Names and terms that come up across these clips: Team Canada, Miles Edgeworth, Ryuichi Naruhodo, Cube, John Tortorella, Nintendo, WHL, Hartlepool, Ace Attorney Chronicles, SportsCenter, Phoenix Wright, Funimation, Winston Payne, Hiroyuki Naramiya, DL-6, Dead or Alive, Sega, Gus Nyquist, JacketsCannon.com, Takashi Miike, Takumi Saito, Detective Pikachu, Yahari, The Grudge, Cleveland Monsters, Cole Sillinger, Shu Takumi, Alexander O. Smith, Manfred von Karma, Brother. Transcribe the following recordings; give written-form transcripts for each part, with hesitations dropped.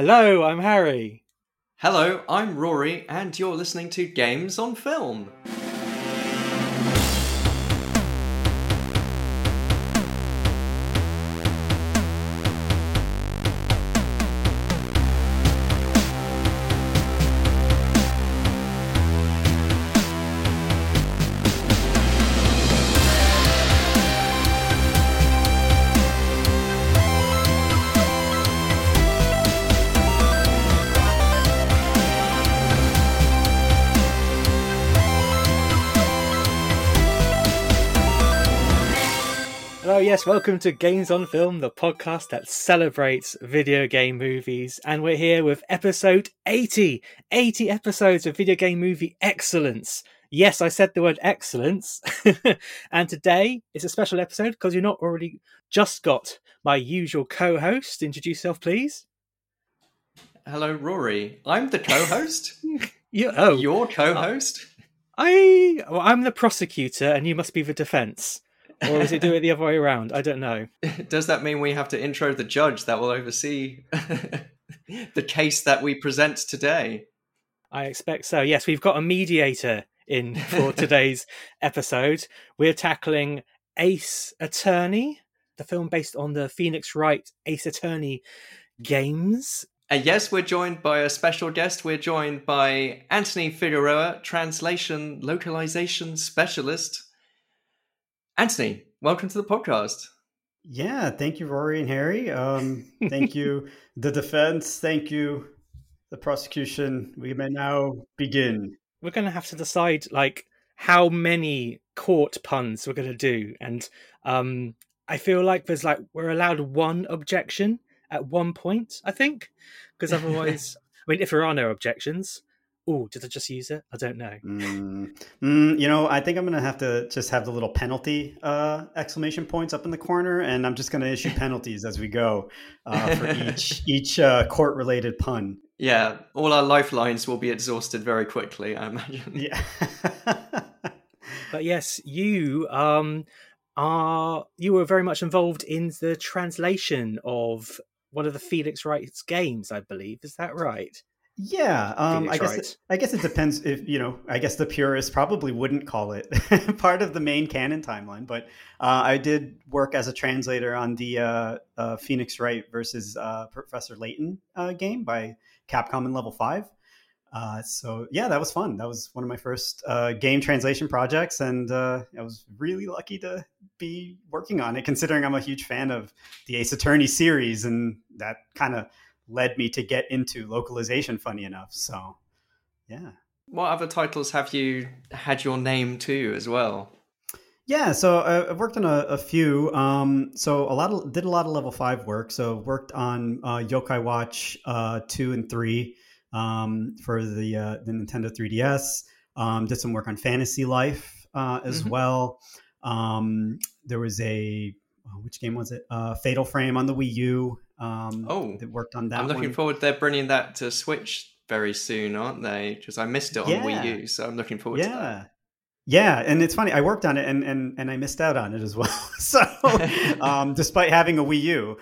Hello, I'm Harry. Hello, I'm Rory, and you're listening to Games on Film. Yes, welcome to Games on Film, the podcast that celebrates video game movies, and we're here with episode 80. 80 episodes of video game movie excellence. Yes, I said the word excellence. And today is a special episode because you're not already just got my usual co-host. Introduce yourself, please. Hello, Rory. I'm the co-host. Your co-host. I'm the prosecutor, and you must be the defence. Or does it do it the other way around? I don't know. Does that mean we have to intro the judge that will oversee the case that we present today? I expect so. Yes, we've got a mediator in for today's episode. We're tackling Ace Attorney, the film based on the Phoenix Wright Ace Attorney games. And yes, we're joined by a special guest. We're joined by Anthony Figueroa, translation localization specialist. Anthony, welcome to the podcast. Yeah, thank you, Rory and Harry. Thank you, the defense. Thank you, the prosecution. We may now begin. We're going to have to decide, how many court puns we're going to do. And I feel like there's, we're allowed one objection at one point, I think. Because otherwise, if there are no objections... Oh, did I just use it? I don't know. I think I'm going to have to just have the little penalty exclamation points up in the corner, and I'm just going to issue penalties as we go for each court-related pun. Yeah, all our lifelines will be exhausted very quickly, I imagine. Yeah. But yes, you were very much involved in the translation of one of the Phoenix Wright's games, I believe. Is that right? Yeah, I guess it depends if, I guess the purists probably wouldn't call it part of the main canon timeline, but I did work as a translator on the Phoenix Wright versus Professor Layton game by Capcom in Level 5. So yeah, that was fun. That was one of my first game translation projects, and I was really lucky to be working on it, considering I'm a huge fan of the Ace Attorney series, and that kind of led me to get into localization, funny enough. So, yeah. What other titles have you had your name to as well? Yeah, so I've worked on a few. Did a lot of Level 5 work. So worked on Yo-Kai Watch 2 and 3 for the Nintendo 3DS. Did some work on Fantasy Life as well. There was which game was it? Fatal Frame on the Wii U. That worked on that. I'm looking forward. They're bringing that to Switch very soon, aren't they? Because I missed it on Wii U, so I'm looking forward to that. Yeah, and it's funny. I worked on it and I missed out on it as well. So, despite having a Wii U,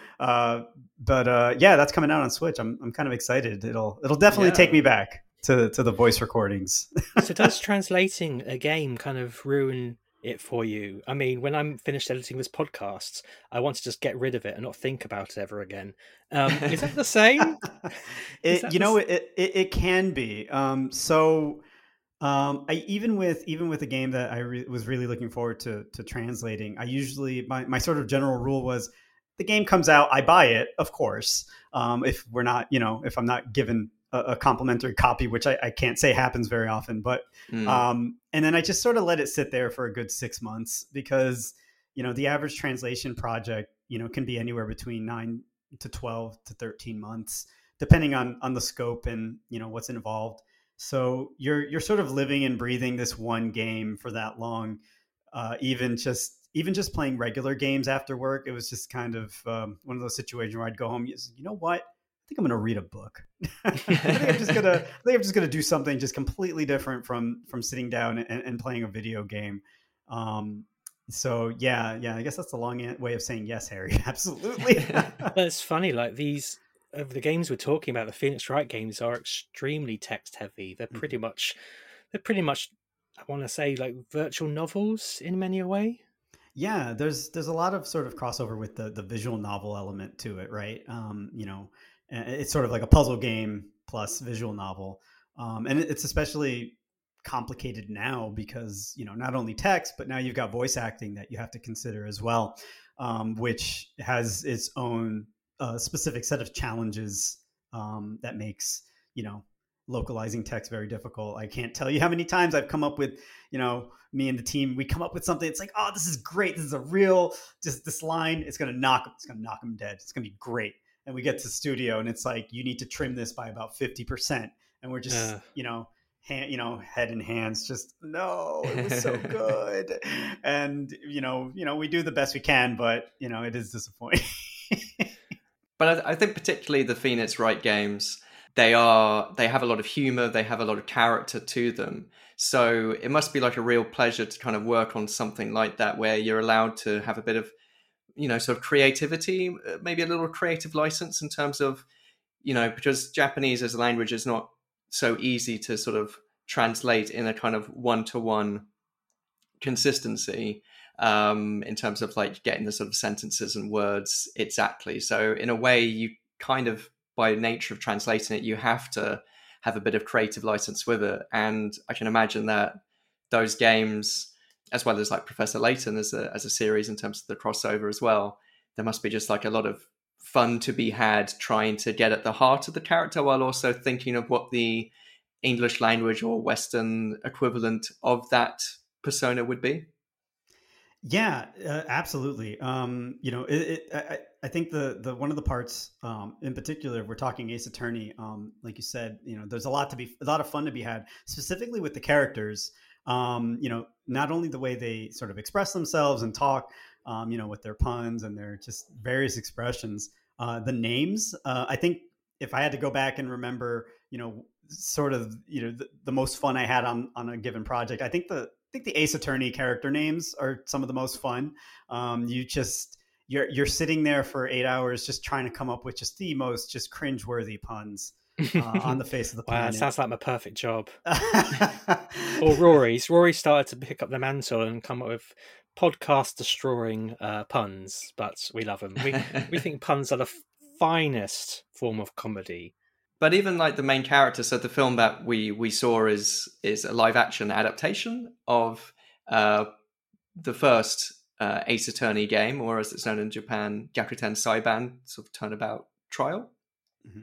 that's coming out on Switch. I'm kind of excited. It'll definitely take me back to the voice recordings. So, does translating a game kind of ruin it for you? I mean, when I'm finished editing this podcast, I want to just get rid of it and not think about it ever again. Is that the same? It can be. Even with a game that I was really looking forward to translating, I usually my sort of general rule was the game comes out, I buy it, of course. If we're not, if I'm not given a complimentary copy, which I can't say happens very often, but and then I just sort of let it sit there for a good 6 months, because the average translation project can be anywhere between 9 to 12 to 13 months, depending on the scope and what's involved. So you're sort of living and breathing this one game for that long. Even just playing regular games after work, it was just kind of one of those situations where I'd go home, you know what, I think I'm going to read a book. I think I'm just going to do something just completely different from sitting down and playing a video game. I guess that's the long way of saying yes, Harry. Absolutely. But it's funny, like these of the games we're talking about, the Phoenix Wright games are extremely text heavy. They're pretty much, I want to say, like virtual novels in many a way. Yeah, there's a lot of sort of crossover with the visual novel element to it, right? It's sort of like a puzzle game plus visual novel, and it's especially complicated now because not only text, but now you've got voice acting that you have to consider as well, which has its own specific set of challenges that makes localizing text very difficult. I can't tell you how many times I've come up with, me and the team, we come up with something. It's like, oh, this is great. This is a real, just this line. It's going to knock them dead. It's going to be great. And we get to studio and it's like, you need to trim this by about 50%. And we're just, head in hands, just no, it was so good. And, we do the best we can, but it is disappointing. But I think particularly the Phoenix Wright games, they have a lot of humor, they have a lot of character to them. So it must be like a real pleasure to kind of work on something like that where you're allowed to have a bit of, sort of creativity, maybe a little creative license in terms of, because Japanese as a language is not so easy to sort of translate in a kind of one-to-one consistency in terms of like getting the sort of sentences and words exactly. So in a way you kind of, by nature of translating it, you have to have a bit of creative license with it. And I can imagine that those games, as well as like Professor Layton as a series in terms of the crossover as well, there must be just like a lot of fun to be had trying to get at the heart of the character while also thinking of what the English language or Western equivalent of that persona would be. Yeah, absolutely. I think the one of the parts in particular, we're talking Ace Attorney. Like you said, there's a lot of fun to be had, specifically with the characters. Not only the way they sort of express themselves and talk, with their puns and their just various expressions. The names, I think, if I had to go back and remember, the most fun I had on a given project, I think the Ace Attorney character names are some of the most fun. You're sitting there for 8 hours just trying to come up with just the most just cringeworthy puns on the face of the planet. Wow, that sounds like my perfect job. Or Rory's. Rory started to pick up the mantle and come up with podcast-destroying puns, but we love them. We think puns are the finest form of comedy. But even like the main character, so the film that we saw is a live action adaptation of the first Ace Attorney game, or as it's known in Japan, Gyakuten Saiban, sort of turnabout trial. Mm-hmm.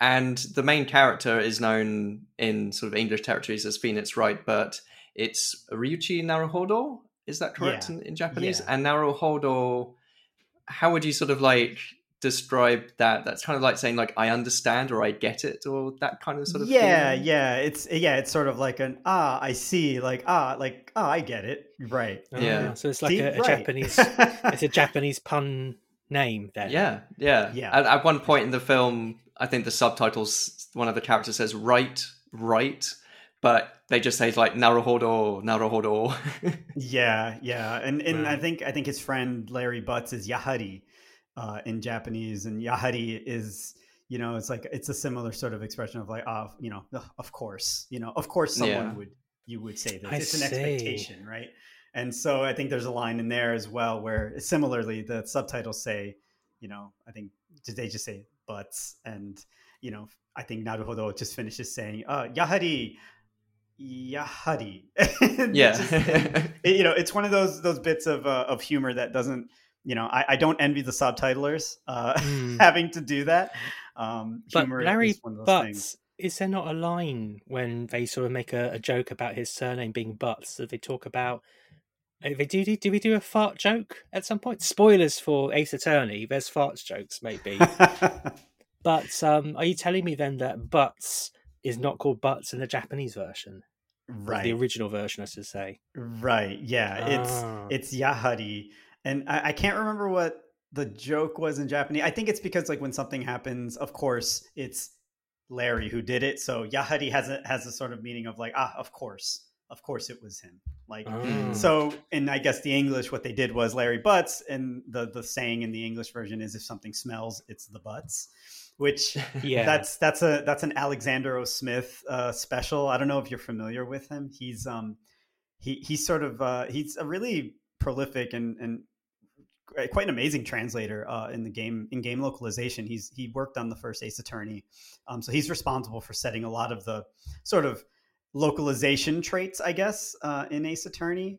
And the main character is known in sort of English territories as Phoenix Wright, but it's Ryuichi Naruhodo. Is that correct in Japanese? Yeah. And Naruhodo, how would you sort of like describe that? That's kind of like saying like I understand or I get it or that kind of sort of feeling. It's sort of like an I see, I get it, right? So it's like a Japanese it's a Japanese pun name then. At one point in the film, I think the subtitles, one of the characters says right, but they just say like Naruhodo. And I think his friend Larry Butz is Yahari in Japanese, and Yahari is, it's like, it's a similar sort of expression of like, of course someone would say this. It's an expectation, right? And so I think there's a line in there as well where similarly the subtitles say, I think they just say butts, and, I think Naruhodo just finishes saying, Yahari. It's one of those bits of humor that doesn't, I don't envy the subtitlers having to do that. But Larry is one of those things. Is there not a line when they sort of make a joke about his surname being Butts that they talk about? Do we do a fart joke at some point? Spoilers for Ace Attorney. There's fart jokes, maybe. But are you telling me then that Butts is not called Butts in the Japanese version? Right. The original version, I should say. Right. Yeah. Oh. It's Yahari. And I can't remember what the joke was in Japanese. I think it's because like when something happens, of course, it's Larry who did it. So Yahari has a sort of meaning of like, of course it was him. Like, So, and I guess the English, what they did was Larry Butz. And the saying in the English version is if something smells, it's the Butz. which that's an Alexander O. Smith special. I don't know if you're familiar with him. He's he's a really prolific and quite an amazing translator in game localization. He worked on the first Ace Attorney, so he's responsible for setting a lot of the sort of localization traits, I guess, in Ace Attorney,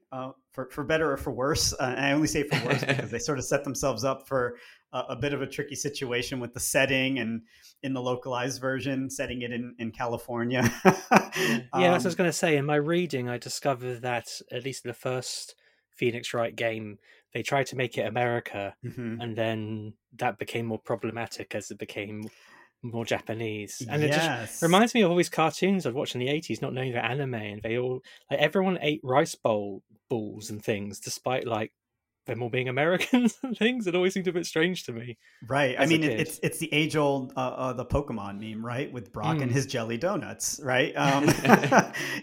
for better or for worse. And I only say for worse because they sort of set themselves up for a bit of a tricky situation with the setting, and in the localized version, setting it in California. That's what I was going to say. In my reading, I discovered that at least in the first Phoenix Wright game, they tried to make it America, and then that became more problematic as it became more Japanese. And it just reminds me of all these cartoons I'd watched in the 80s, not knowing they're anime, and they all, like, everyone ate rice bowl balls and things, despite like them all being Americans and things. It always seemed a bit strange to me. Right. I mean, it's the age old, the Pokemon meme, right? With Brock and his jelly donuts, right?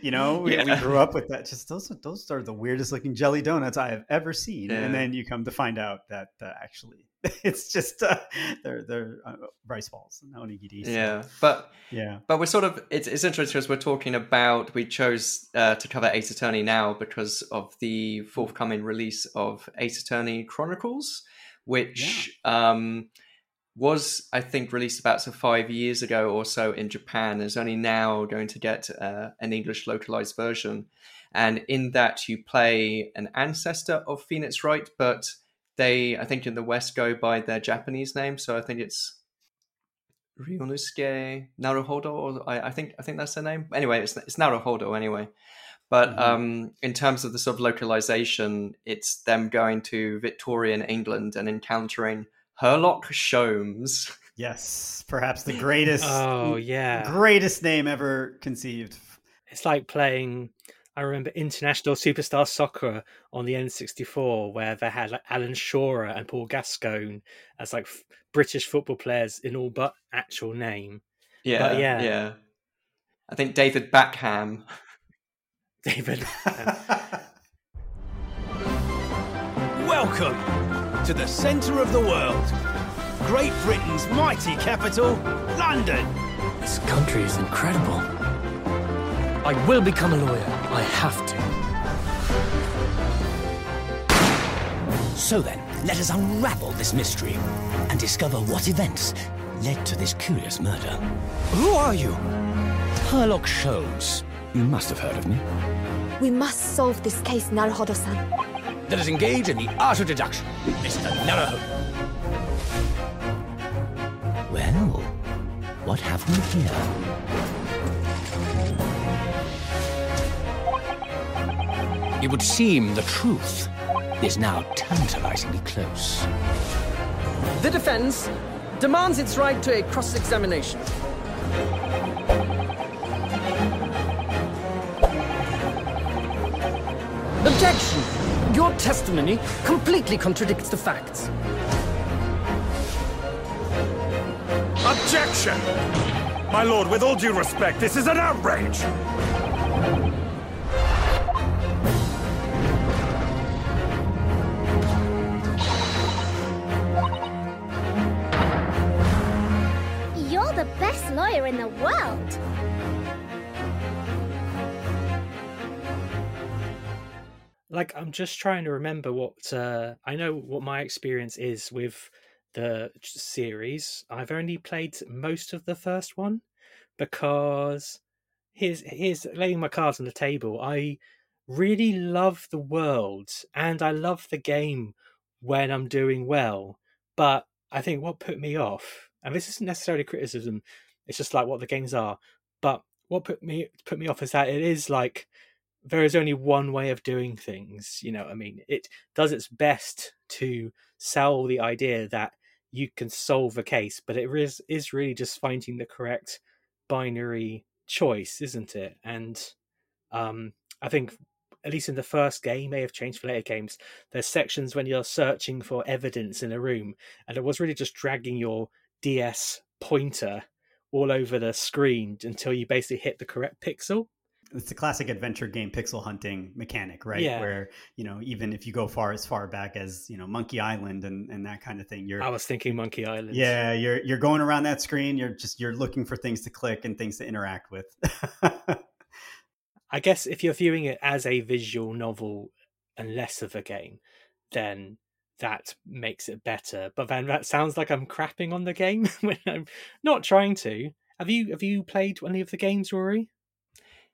We grew up with that. Just those are the weirdest looking jelly donuts I have ever seen. Yeah. And then you come to find out that actually it's just they're rice balls and onigiri. But we're sort of, it's interesting because we're talking about, we chose to cover Ace Attorney now because of the forthcoming release of Ace Attorney Chronicles, which was, I think, released about 5 years ago or so in Japan. Is only now going to get an English localized version, and in that you play an ancestor of Phoenix Wright, but they, I think, in the West go by their Japanese name. So I think it's Ryunosuke Naruhodo. Or I think that's their name. Anyway, it's Naruhodo anyway. But in terms of the sort of localization, it's them going to Victorian England and encountering Herlock Sholmes. Yes, perhaps the greatest. Greatest name ever conceived. It's like playing, I remember, International Superstar Soccer on the N64, where they had like Alan Shearer and Paul Gascoigne as like British football players in all but actual name. Yeah. I think David Beckham. Welcome to the centre of the world, Great Britain's mighty capital, London. This country is incredible. I will become a lawyer. I have to. So then, let us unravel this mystery and discover what events led to this curious murder. Who are you? Herlock Sholmes. You must have heard of me. We must solve this case, Naruhodo-san. Let us engage in the art of deduction, Mr. Naruhodo. Well, what have we here? It would seem the truth is now tantalizingly close. The defense demands its right to a cross-examination. Objection! Your testimony completely contradicts the facts. Objection! My lord, with all due respect, this is an outrage! Lawyer in the world. Like, I'm just trying to remember what I know what my experience is with the series. I've only played most of the first one because here's laying my cards on the table. I really love the world and I love the game when I'm doing well, but I think what put me off, and this isn't necessarily criticism, it's just like what the games are. But what put me off is that it is like there is only one way of doing things. You know what I mean? It does its best to sell the idea that you can solve a case, but it is really just finding the correct binary choice, isn't it? And I think, at least in the first game, may have changed for later games, there's sections when you're searching for evidence in a room, and it was really just dragging your DS pointer all over the screen until you basically hit the correct pixel. it's a classic adventure game pixel hunting mechanic, right? Yeah. Where, you know, even if you go as far back as, you know, Monkey Island and that kind of thing, I was thinking Monkey Island. Yeah. You're going around that screen. You're looking for things to click and things to interact with. I guess if you're viewing it as a visual novel and less of a game, then that makes it better. But then that sounds like I'm crapping on the game when I'm not trying to. Have you played any of the games, Rory?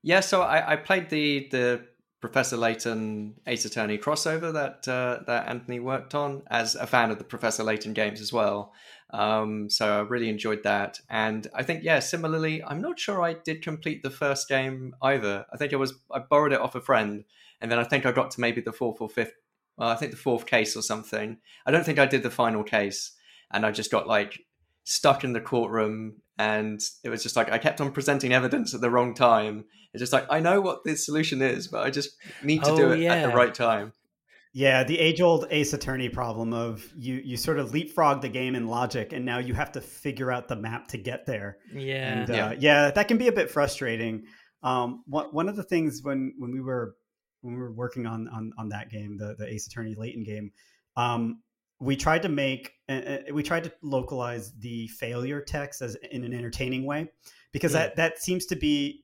Yeah, so I played the Professor Layton Ace Attorney crossover that Anthony worked on, as a fan of the Professor Layton games as well. So I really enjoyed that. And I think, yeah, similarly, I'm not sure I did complete the first game either. I think I borrowed it off a friend, and then I think I got to maybe the fourth or fifth. Well, I think the fourth case or something. I don't think I did the final case, and I just got like stuck in the courtroom, and it was just like I kept on presenting evidence at the wrong time. It's just like, I know what the solution is, but I just need to do it at the right time. Yeah, the age-old Ace Attorney problem of you sort of leapfrog the game in logic, and now you have to figure out the map to get there. Yeah, and, yeah, that can be a bit frustrating. One of the things when we were working on that game, the Ace Attorney Layton game, we tried to localize the failure text as in an entertaining way, because that seems to be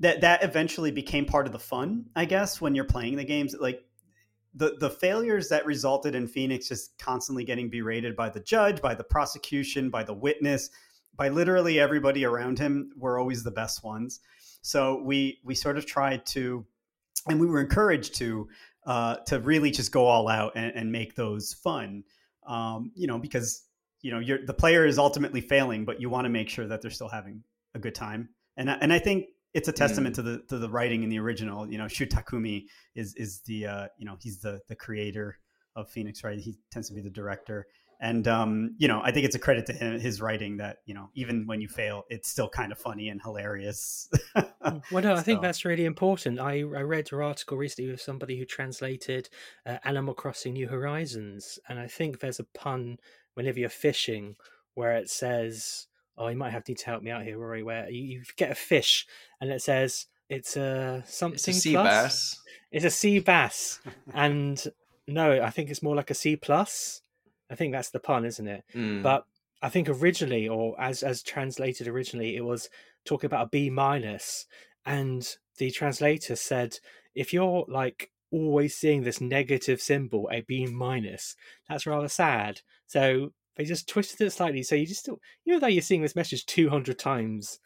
that eventually became part of the fun, I guess, when you're playing the games. Like the failures that resulted in Phoenix just constantly getting berated by the judge, by the prosecution, by the witness, by literally everybody around him, were always the best ones. So we sort of tried to. And we were encouraged to really just go all out and make those fun, because, the player is ultimately failing, but you want to make sure that they're still having a good time. And I think it's a testament to the writing in the original. Shu Takumi is the, he's the creator of Phoenix Wright. He tends to be the director. And, I think it's a credit to him, his writing, that, even when you fail, it's still kind of funny and hilarious. I think that's really important. I read an article recently with somebody who translated Animal Crossing New Horizons. And I think there's a pun whenever you're fishing where it says, oh, you might have to help me out here, Rory, where you get a fish and it says, it's a something. It's a sea bass. It's a sea bass. And no, I think it's more like a C+. I think that's the pun, isn't it? Mm. But I think originally, or as translated originally, it was talking about a B-, and the translator said, if you're like always seeing this negative symbol, a B-, that's rather sad. So they just twisted it slightly. So you just still, even though you're seeing this message 200 times,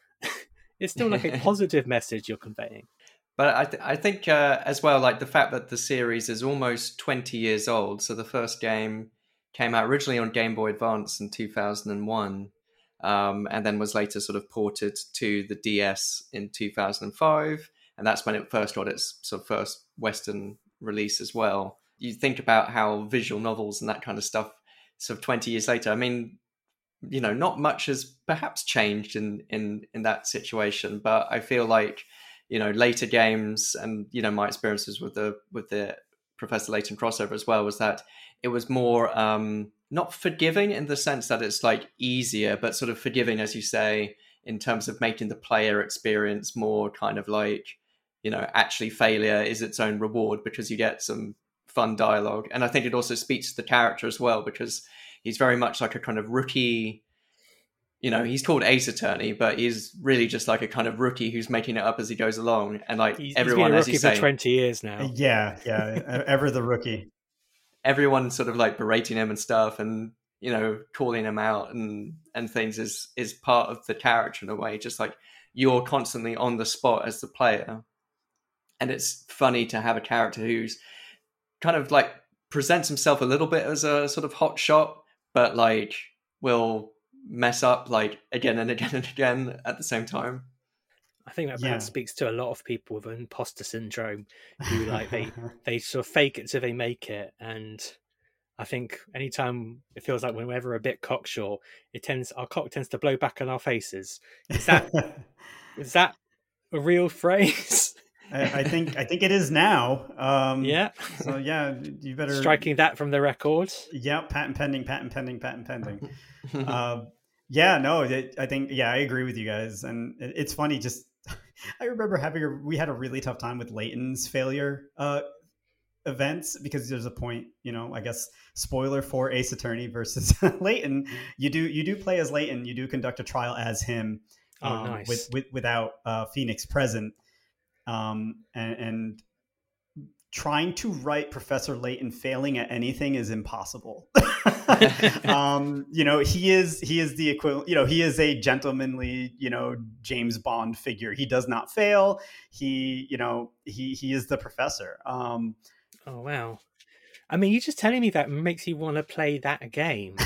it's still like a positive message you're conveying. But I think as well, like the fact that the series is almost 20 years old. So the first game came out originally on Game Boy Advance in 2001, and then was later sort of ported to the DS in 2005. And that's when it first got its sort of first Western release as well. You think about how visual novels and that kind of stuff sort of 20 years later, I mean, not much has perhaps changed in that situation, but I feel like, later games and, my experiences with the Professor Layton crossover as well was that it was more not forgiving in the sense that it's like easier, but sort of forgiving, as you say, in terms of making the player experience more kind of like, actually failure is its own reward because you get some fun dialogue. And I think it also speaks to the character as well, because he's very much like a kind of rookie. He's called Ace Attorney, but he's really just like a kind of rookie who's making it up as he goes along. And like everyone, as you say, he's been a rookie for 20 years now. Yeah, ever the rookie. Everyone sort of like berating him and stuff, and calling him out and things is part of the character in a way. Just like you're constantly on the spot as the player, and it's funny to have a character who's kind of like presents himself a little bit as a sort of hot shot, but like will mess up like again and again and again at the same time. I think that perhaps speaks to a lot of people with imposter syndrome who like they sort of fake it till they make it. And I think anytime it feels like whenever a bit cocksure, our cock tends to blow back on our faces. Is that a real phrase? I think it is now. Yeah. So yeah, you better striking that from the record. Yeah, patent pending. I agree with you guys, and it's funny. Just I remember we had a really tough time with Layton's failure events, because there's a point, you know, I guess spoiler for Ace Attorney versus Layton, you do play as Layton, you do conduct a trial as him, nice. without Phoenix present, and trying to write Professor Layton failing at anything is impossible. You know, he is the equivalent, you know, he is a gentlemanly, you know, James Bond figure. He does not fail. He is the professor. Oh, wow. I mean, you just telling me that makes you want to play that game.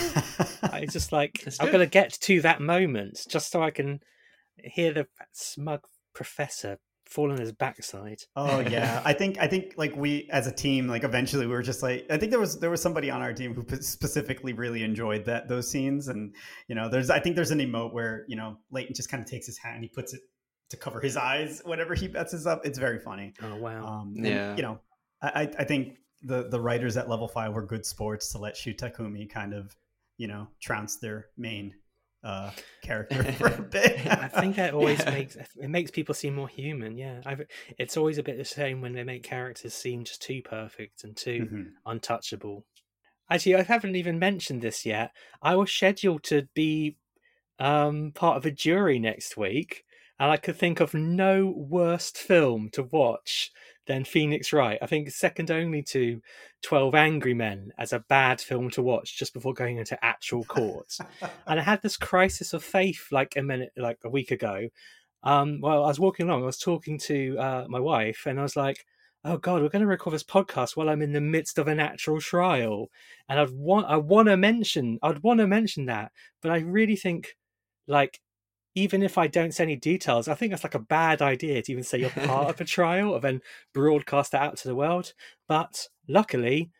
It's just like, I'm going to get to that moment just so I can hear the smug professor fall on his backside. Oh yeah. I think like we as a team, like eventually we were just like, I think there was somebody on our team who specifically really enjoyed those scenes. And, you know, there's an emote where, you know, Layton just kind of takes his hat and he puts it to cover his eyes whenever he messes up. It's very funny. Oh wow. Yeah. And, you know, I think the writers at Level 5 were good sports to let Shu Takumi kind of, you know, trounce their main character for a bit. I think that always makes people seem more human. Yeah, it's always a bit the same when they make characters seem just too perfect and too untouchable. Actually, I haven't even mentioned this yet. I was scheduled to be part of a jury next week, and I could think of no worst film to watch than Phoenix Wright. I think second only to 12 Angry Men as a bad film to watch just before going into actual court. And I had this crisis of faith like a week ago. While I was walking along, I was talking to my wife, and I was like, oh God, we're going to record this podcast while I'm in the midst of an actual trial. And I'd want to mention that, but I really think, like, even if I don't say any details, I think that's like a bad idea to even say you're part of a trial and then broadcast that out to the world. But luckily,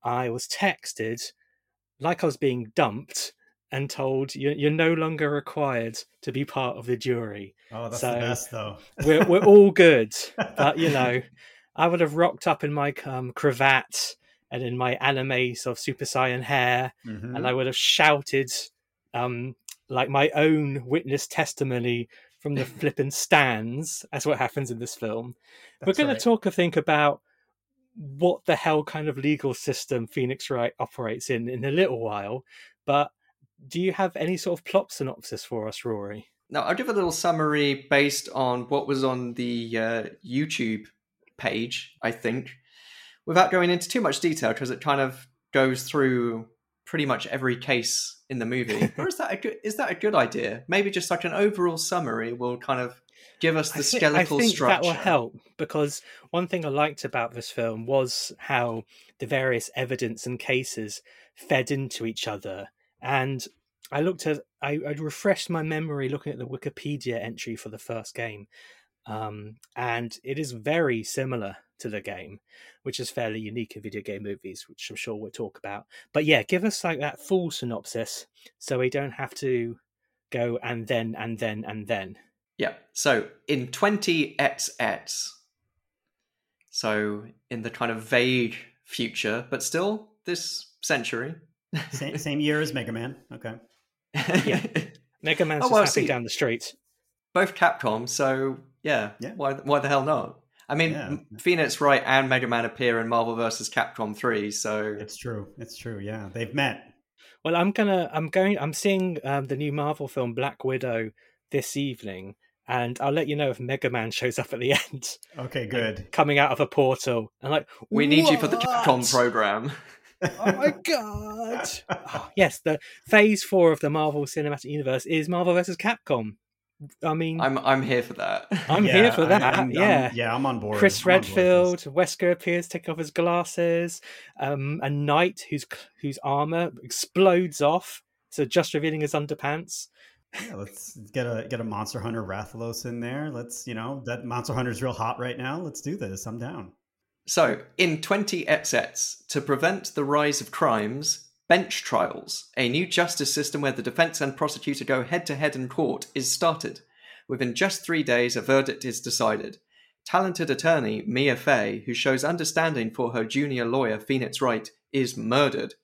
I was texted like I was being dumped and told you're no longer required to be part of the jury. Oh, that's the best, though. we're all good. But, you know, I would have rocked up in my cravat and in my anime sort of Super Saiyan hair, and I would have shouted... like my own witness testimony from the flippin' stands. That's what happens in this film. That's We're going to talk, I think, about what the hell kind of legal system Phoenix Wright operates in a little while. But do you have any sort of plot synopsis for us, Rory? No, I'll give a little summary based on what was on the YouTube page, I think, without going into too much detail, because it kind of goes through pretty much every case in the movie. Or is that a good idea? Maybe just like an overall summary will kind of give us the skeletal structure. That will help, because one thing I liked about this film was how the various evidence and cases fed into each other. And I looked at, I refreshed my memory looking at the Wikipedia entry for the first game. And it is very similar to the game, which is fairly unique in video game movies, which I'm sure we'll talk about. But yeah, give us like that full synopsis so we don't have to go and then. Yeah. So in 20XX, so in the kind of vague future, but still this century. same year as Mega Man. Okay. Yeah. Mega Man's happening down the street. Both Capcom, so yeah. Why the hell not? I mean, yeah. Phoenix Wright and Mega Man appear in Marvel vs. Capcom 3, so it's true. Yeah, they've met. Well, I'm seeing the new Marvel film Black Widow this evening, and I'll let you know if Mega Man shows up at the end. Okay, good. Coming out of a portal, and like, we need you for the Capcom program. Oh my God! Oh, yes, the Phase 4 of the Marvel Cinematic Universe is Marvel vs. Capcom. I mean, I'm here for that. I'm on board. Chris Redfield, Wesker appears, take off his glasses. A knight whose armor explodes off, so just revealing his underpants. Yeah, let's get a Monster Hunter Rathalos in there. Let's, you know, that Monster Hunter's real hot right now. Let's do this. I'm down. So, in 20XX, to prevent the rise of crimes, bench trials, a new justice system where the defense and prosecutor go head-to-head in court, is started. Within just 3 days, a verdict is decided. Talented attorney Mia Fay, who shows understanding for her junior lawyer Phoenix Wright, is murdered.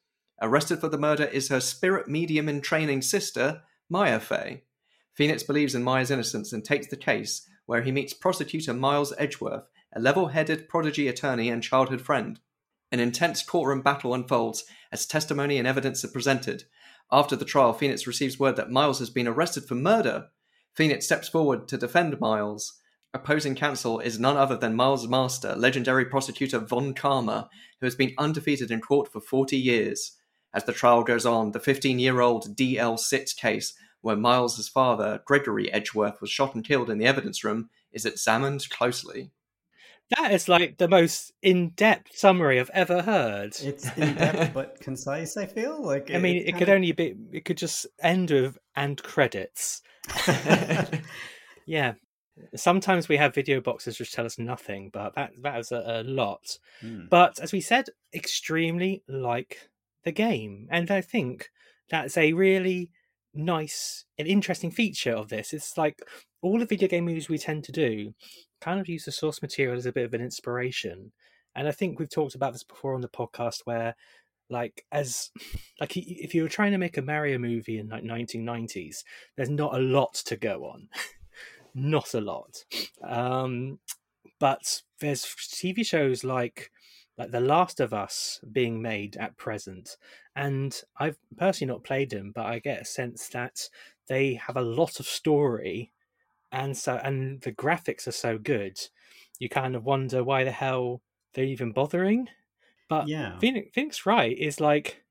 Arrested for the murder is her spirit medium in training sister, Maya Fay. Phoenix believes in Maya's innocence and takes the case, where he meets prosecutor Miles Edgeworth, a level-headed prodigy attorney and childhood friend. An intense courtroom battle unfolds as testimony and evidence are presented. After the trial, Phoenix receives word that Miles has been arrested for murder. Phoenix steps forward to defend Miles. Opposing counsel is none other than Miles' master, legendary prosecutor Von Karma, who has been undefeated in court for 40 years. As the trial goes on, the 15-year-old DL-6 case, where Miles' father, Gregory Edgeworth, was shot and killed in the evidence room, is examined closely. That is like the most in-depth summary I've ever heard. It's in-depth but concise, I feel. Like I mean, it could only be... It could just end with, and credits. Yeah. Sometimes we have video boxes which tell us nothing, but that is a lot. Mm. But as we said, extremely like the game. And I think that's a really nice and interesting feature of this. It's like all the video game movies we tend to do kind of use the source material as a bit of an inspiration. And I think we've talked about this before on the podcast where, like if you were trying to make a Mario movie in like 1990s, there's not a lot to go on. Not a lot. But there's TV shows like The Last of Us being made at present. And I've personally not played them, but I get a sense that they have a lot of story. And the graphics are so good, you kind of wonder why the hell they're even bothering. But yeah. Phoenix Wright is like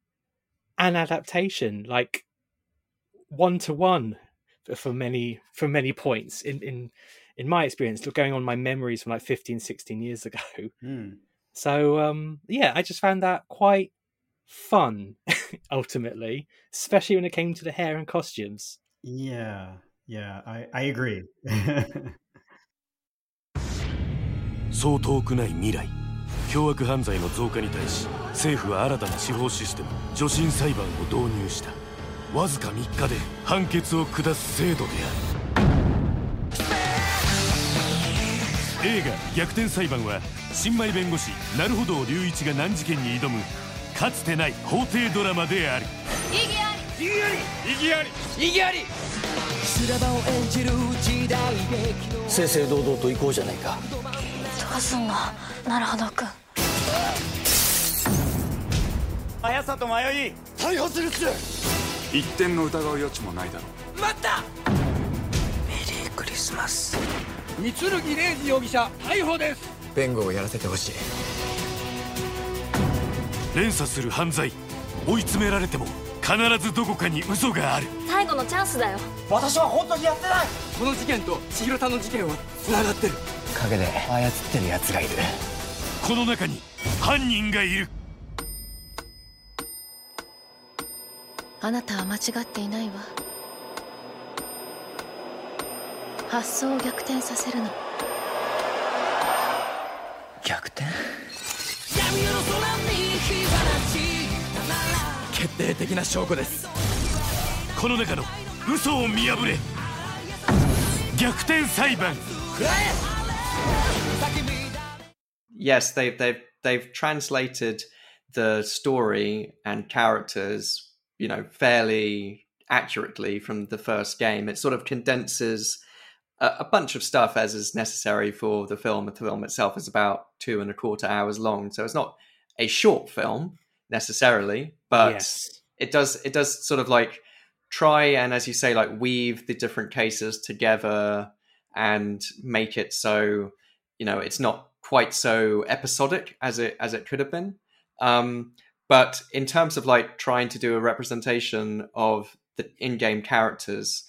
an adaptation, like 1-to-1 for many points in my experience, going on my memories from like 15, 16 years ago. Mm. So yeah, I just found that quite fun ultimately, especially when it came to the hair and costumes. Yeah. Yeah, I agree. そう遠くない未来、凶悪犯罪の増加に対し、政府は新たな司法システム、助審裁判を導入した。わずか3日で判決を下す制度である。映画「逆転裁判」は新米弁護士成歩堂隆一が難事件に挑むかつてない法廷ドラマである。意義あり、意義あり、意義あり、意義あり。 正々堂々と行こうじゃないか。どうすんの、なるほど君。速さと迷い、逮捕するっす。一点の疑う余地もないだろう。待った。メリークリスマス。三剣礼二容疑者逮捕です。弁護をやらせてほしい。連鎖する犯罪、追い詰められても 必ずどこかに嘘がある。最後のチャンスだよ。私は本当にやってない。この事件と千尋さんの事件はつながってる。陰で操ってる奴がいる。この中に犯人がいる。あなたは間違っていないわ。発想を逆転させるの。逆転？ 決定的な証拠です。この中の嘘を見破れ。逆転裁判。 Yes, they've translated the story and characters, you know, fairly accurately from the first game. It sort of condenses a bunch of stuff as is necessary for the film. The film itself is about 2.25 hours long, so it's not a short film necessarily, but yes. it does sort of like try and, as you say, like weave the different cases together and make it so, you know, it's not quite so episodic as it could have been. But in terms of like trying to do a representation of the in-game characters,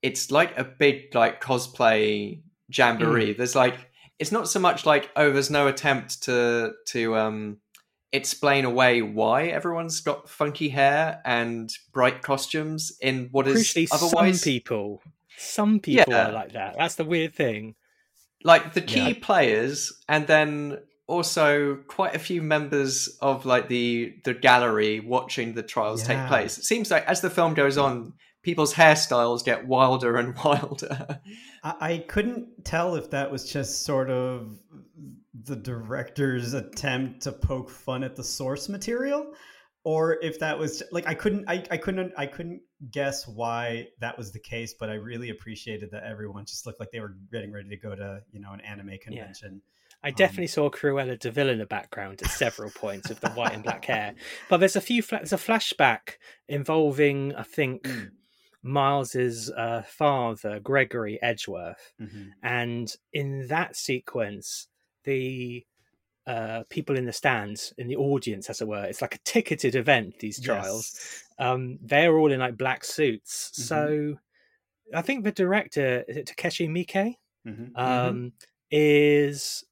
it's like a big like cosplay jamboree. Mm. There's like, it's not so much like, oh, there's no attempt to explain away why everyone's got funky hair and bright costumes in what is otherwise... Some people yeah. are like that. That's the weird thing. Like the key players, and then also quite a few members of like the gallery watching the trials take place. It seems like as the film goes on, people's hairstyles get wilder and wilder. I couldn't tell if that was just sort of the director's attempt to poke fun at the source material, Or if that was like, I couldn't guess why that was the case, but I really appreciated that everyone just looked like they were getting ready to go to, you know, an anime convention. Yeah. I definitely saw Cruella de Vil in the background at several points with the white and black hair. But there's a few there's a flashback involving, I think, Miles's father, Gregory Edgeworth, and in that sequence, the people in the stands, in the audience, as it were, it's like a ticketed event, these trials. Yes. They're all in like black suits. So I think the director, is it Takashi Miike, is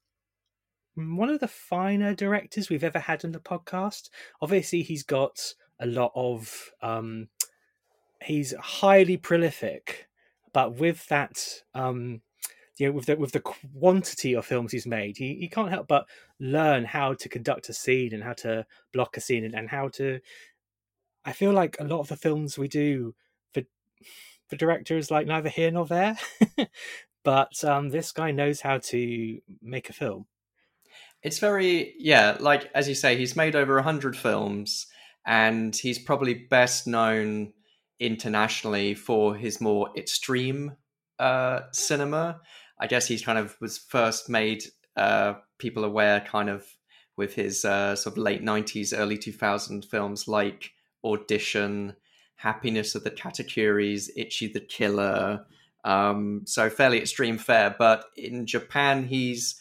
one of the finer directors we've ever had on the podcast. Obviously, he's got a lot of, he's highly prolific, but with that, you know, with the quantity of films he's made, he can't help but learn how to conduct a scene and how to block a scene and how to. I feel like a lot of the films we do, the director is like neither here nor there, but this guy knows how to make a film. It's very like as you say, he's made over 100 films, and he's probably best known internationally for his more extreme cinema. I guess he's kind of was first made people aware kind of with his sort of late 90s, early 2000 films like Audition, Happiness of the Katakuris, Ichi the Killer. So fairly extreme fare. But in Japan, he's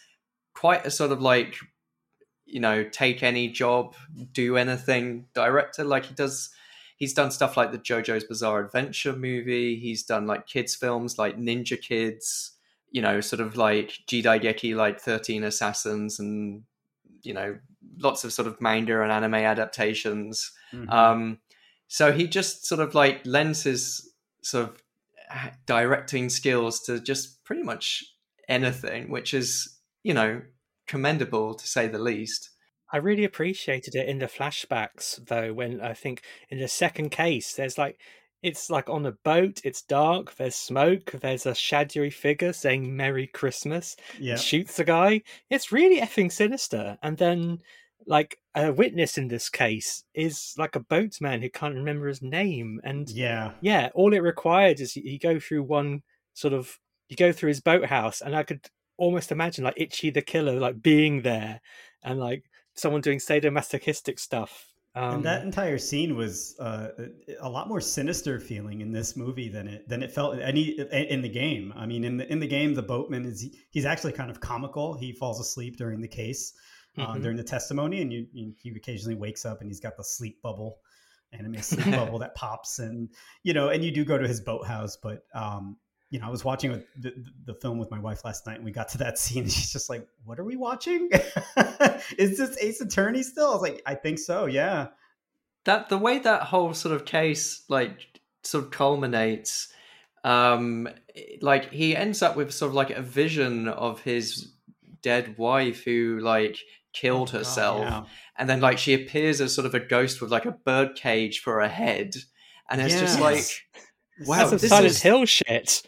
quite a sort of like, you know, take any job, do anything director. Like he does... He's done stuff like the JoJo's Bizarre Adventure movie. He's done like kids films like Ninja Kids, you know, sort of like Jidaigeki, like 13 Assassins and, you know, lots of sort of manga and anime adaptations. So he just sort of like lends his sort of directing skills to just pretty much anything, which is, you know, commendable to say the least. I really appreciated it in the flashbacks, though, when I think in the second case, there's like, it's like on a boat, it's dark, there's smoke, there's a shadowy figure saying Merry Christmas, shoots the guy. It's really effing sinister. And then like a witness in this case is like a boatman who can't remember his name. And yeah, all it required is you go through one sort of, you go through his boathouse, and I could almost imagine like Ichi the Killer, like being there and like, someone doing sadomasochistic stuff. And that entire scene was a lot more sinister feeling in this movie than it felt in the game. I mean, in the game, the boatman he's actually kind of comical. He falls asleep during the case, during the testimony, and he occasionally wakes up and he's got the sleep bubble, anime sleep bubble that pops, and you know, and you do go to his boathouse, but. You know, I was watching the film with my wife last night, and we got to that scene, and she's just like, "What are we watching? Is this Ace Attorney still?" I was like, "I think so, yeah." That the way that whole sort of case like sort of culminates, like he ends up with sort of like a vision of his dead wife who like killed herself, and then like she appears as sort of a ghost with like a bird cage for a head, and it's just like, wow, that's some Silent Hill shit.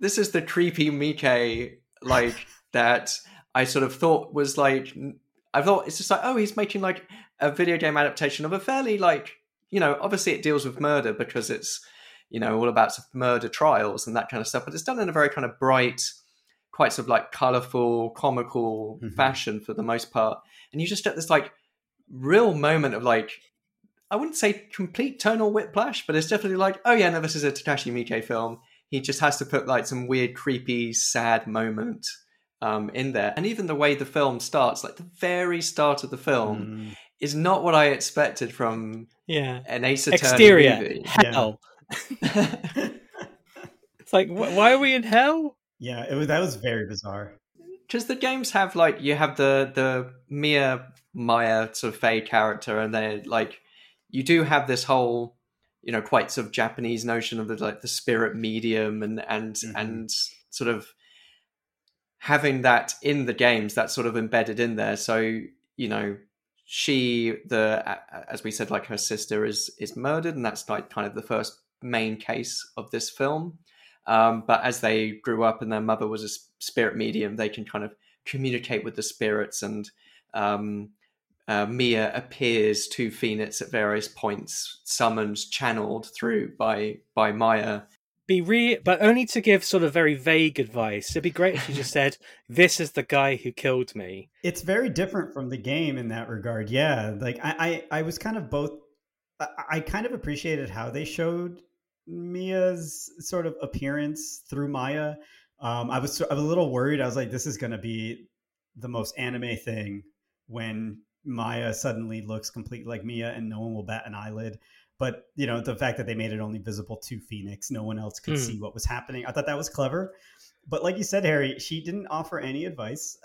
This is the creepy Miike, like that I sort of thought was like, I thought it's just like, oh, he's making like a video game adaptation of a fairly like, you know, obviously it deals with murder because it's, you know, all about murder trials and that kind of stuff, but it's done in a very kind of bright, quite sort of like colorful, comical fashion for the most part. And you just get this like real moment of like, I wouldn't say complete tonal whiplash, but it's definitely like, oh yeah, no, this is a Takashi Miike film. He just has to put like some weird, creepy, sad moment in there. And even the way the film starts, like the very start of the film is not what I expected from an Ace Attorney exterior movie. Hell. Yeah. It's like, why are we in hell? Yeah, that was very bizarre. Because the games have like, you have the Maya sort of Fay character, and they're like, you do have this whole, you know, quite sort of Japanese notion of like the spirit medium and sort of having that in the games that's sort of embedded in there. So, you know, as we said, like her sister is murdered, and that's like kind of the first main case of this film. But as they grew up and their mother was a spirit medium, they can kind of communicate with the spirits and Mia appears to Phoenix at various points, summoned, channeled through by Maya. But only to give sort of very vague advice. It'd be great if she just said, "This is the guy who killed me." It's very different from the game in that regard. Yeah, like I was kind of both. I kind of appreciated how they showed Mia's sort of appearance through Maya. I was a little worried. I was like, "This is going to be the most anime thing when Maya suddenly looks completely like Mia, and no one will bat an eyelid." But, you know, the fact that they made it only visible to Phoenix, no one else could see what was happening. I thought that was clever. But like you said, Harry, she didn't offer any advice.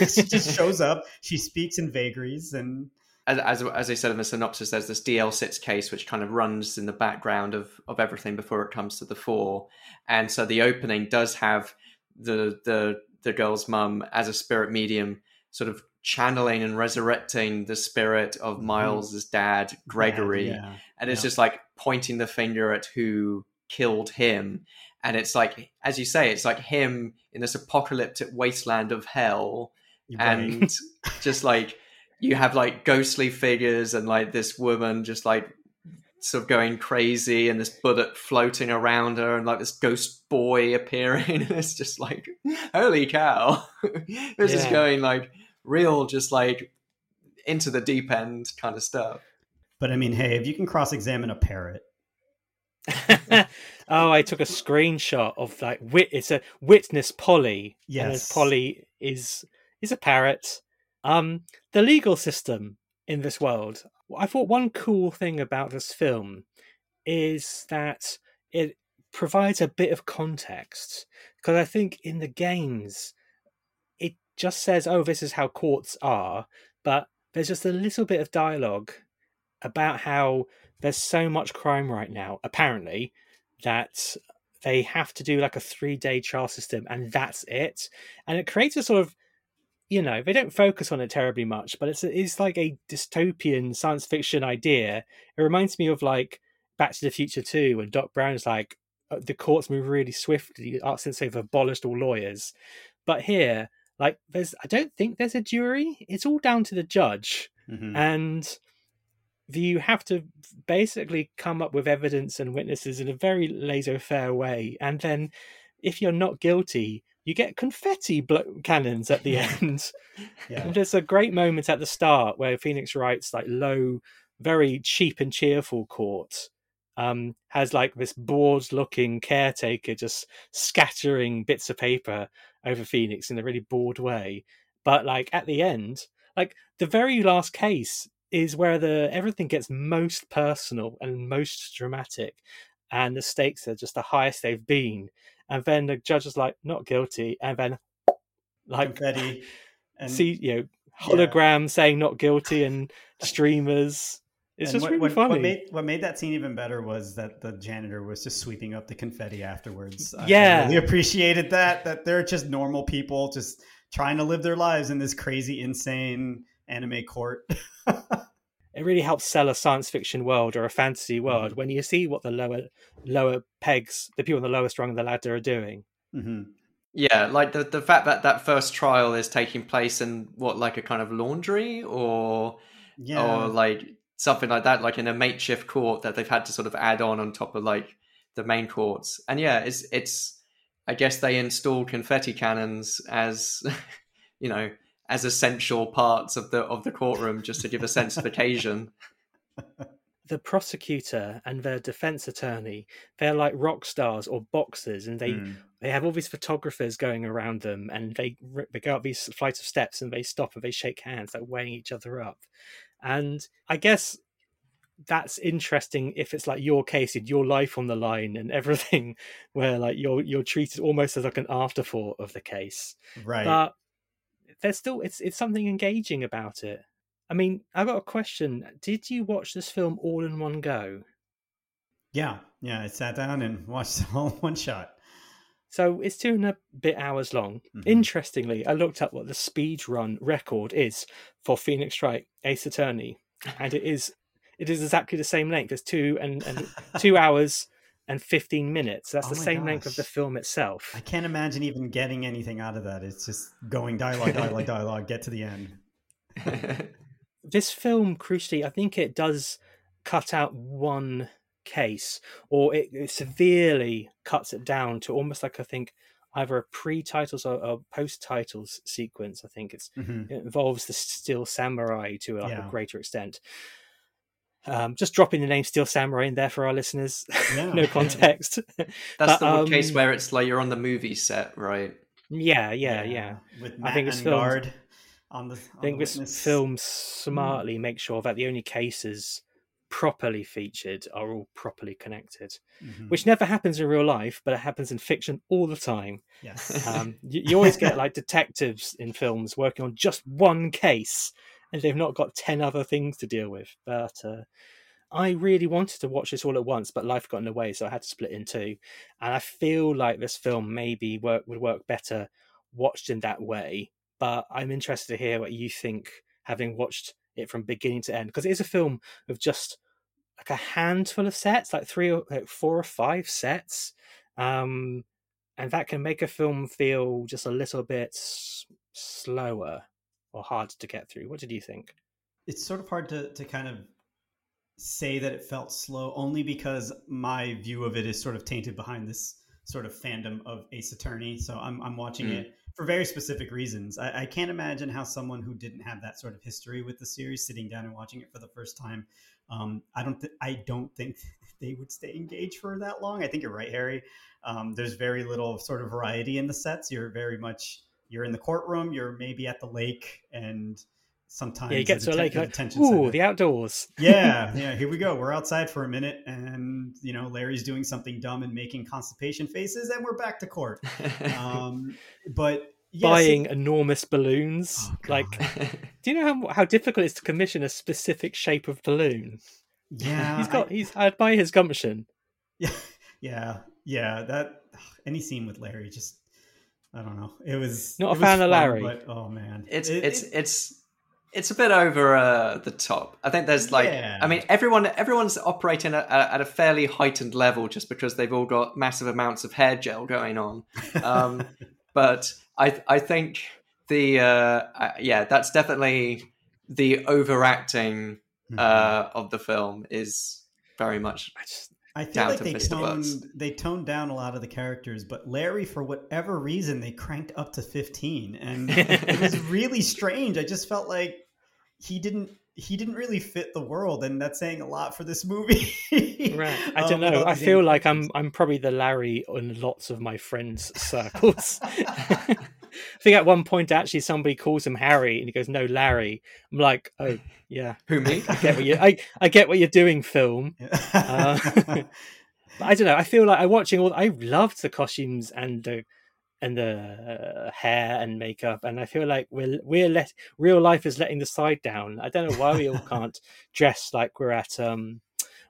She just shows up. She speaks in vagaries. And as I said in the synopsis, there's this DL-6 case, which kind of runs in the background of everything before it comes to the fore. And so the opening does have the girl's mum as a spirit medium sort of channeling and resurrecting the spirit of Miles's dad, Gregory. Yeah. And it's just like pointing the finger at who killed him. And it's like, as you say, it's like him in this apocalyptic wasteland of hell. Right. And just like, you have like ghostly figures and like this woman just like sort of going crazy and this bullet floating around her and like this ghost boy appearing. And it's just like, holy cow. This is going like, real, just like into the deep end kind of stuff. But I mean, hey, if you can cross-examine a parrot. Oh, I took a screenshot of like it's a witness Polly. Yes, and as Polly is a parrot. The legal system in this world. I thought one cool thing about this film is that it provides a bit of context, because I think in the games, just says, "Oh, this is how courts are," but there's just a little bit of dialogue about how there's so much crime right now, apparently, that they have to do like a 3-day trial system, and that's it. And it creates a sort of, you know, they don't focus on it terribly much, but it's like a dystopian science fiction idea. It reminds me of like Back to the Future 2, when Doc Brown's like, the courts move really swiftly since they've abolished all lawyers. But here, like, I don't think there's a jury. It's all down to the judge. Mm-hmm. And you have to basically come up with evidence and witnesses in a very laissez-faire way. And then if you're not guilty, you get confetti cannons at the end. Yeah. And there's a great moment at the start where Phoenix Wright's like low, very cheap and cheerful court has like this bored-looking caretaker just scattering bits of paper over Phoenix in a really bored way. But like at the end, like the very last case is where everything gets most personal and most dramatic, and the stakes are just the highest they've been. And then the judge is like, "Not guilty," and then like confetti and hologram saying "not guilty" and streamers. It's and just really funny. What made that scene even better was that the janitor was just sweeping up the confetti afterwards. I really appreciated that they're just normal people just trying to live their lives in this crazy, insane anime court. It really helps sell a science fiction world or a fantasy world when you see what the lower pegs, the people on the lowest rung of the ladder are doing. Mm-hmm. Yeah, like the fact that first trial is taking place in what, like a kind of laundry or like something like that, like in a makeshift court that they've had to sort of add on top of like the main courts. And yeah, it's I guess they install confetti cannons as, you know, as essential parts of the courtroom, just to give a sense of occasion. The prosecutor and their defense attorney, they're like rock stars or boxers, and they have all these photographers going around them, and they go up these flights of steps and they stop and they shake hands, like weighing each other up. And I guess that's interesting if it's like your case and your life on the line and everything, where like you're treated almost as like an afterthought of the case. Right. But there's still it's something engaging about it. I mean, I've got a question. Did you watch this film all in one go? Yeah, I sat down and watched it all in one shot. So it's 2.5 hours long. Mm-hmm. Interestingly, I looked up what the speed run record is for Phoenix Wright, Ace Attorney, and it is exactly the same length. It's 2 hours and 15 minutes. That's the same length of the film itself. I can't imagine even getting anything out of that. It's just going dialogue, dialogue, dialogue, get to the end. this film, crucially, I think it does cut out one case, or it severely cuts it down to almost like, I think, either a pre-titles or a post-titles sequence. I think it's it involves the Steel Samurai to like a greater extent. Just dropping the name Steel Samurai in there for our listeners, no context. That's but, the case where it's like you're on the movie set, right? Yeah. With Matt and Guard on the I think this film smartly makes sure that the only cases properly featured are all properly connected, which never happens in real life, but it happens in fiction all the time. Yes, you always get like detectives in films working on just one case, and they've not got 10 other things to deal with. But I really wanted to watch this all at once, but life got in the way, so I had to split in two. And I feel like this film maybe would work better watched in that way. But I'm interested to hear what you think, having watched it from beginning to end, because it is a film of just like a handful of sets, like four or five sets, and that can make a film feel just a little bit slower or hard to get through. What did you think? It's sort of hard to kind of say that it felt slow, only because my view of it is sort of tainted behind this sort of fandom of Ace Attorney. So I'm watching it for very specific reasons. I can't imagine how someone who didn't have that sort of history with the series sitting down and watching it for the first time, I don't think they would stay engaged for that long. I think you're right, Harry. There's very little sort of variety in the sets. You're in the courtroom, you're maybe at the lake, and sometimes you get to the lake, like, ooh, the outdoors. Yeah, here we go. We're outside for a minute, and Larry's doing something dumb and making constipation faces, and we're back to court. But yes, buying enormous balloons. Oh, do you know how difficult it is to commission a specific shape of balloon? Yeah, I'd buy his gumption. Yeah. That any scene with Larry, just I don't know. It was not a fan of Larry, but oh man, it's a bit over the top. I think there's I mean, everyone's operating at a fairly heightened level just because they've all got massive amounts of hair gel going on. But I think that's definitely the overacting of the film is very much. I feel like they toned down a lot of the characters, but Larry, for whatever reason, they cranked up to 15, and it was really strange. I just felt like he didn't really fit the world, and that's saying a lot for this movie. Right? I don't know. I feel like I'm probably the Larry in lots of my friends' circles. I think at one point actually somebody calls him Harry and he goes, "No, Larry." I'm like, "Oh, yeah, who me? I get what you're doing, film." But I don't know. I feel like I loved the costumes and the hair and makeup, and I feel like real life is letting the side down. I don't know why we all can't dress like we're at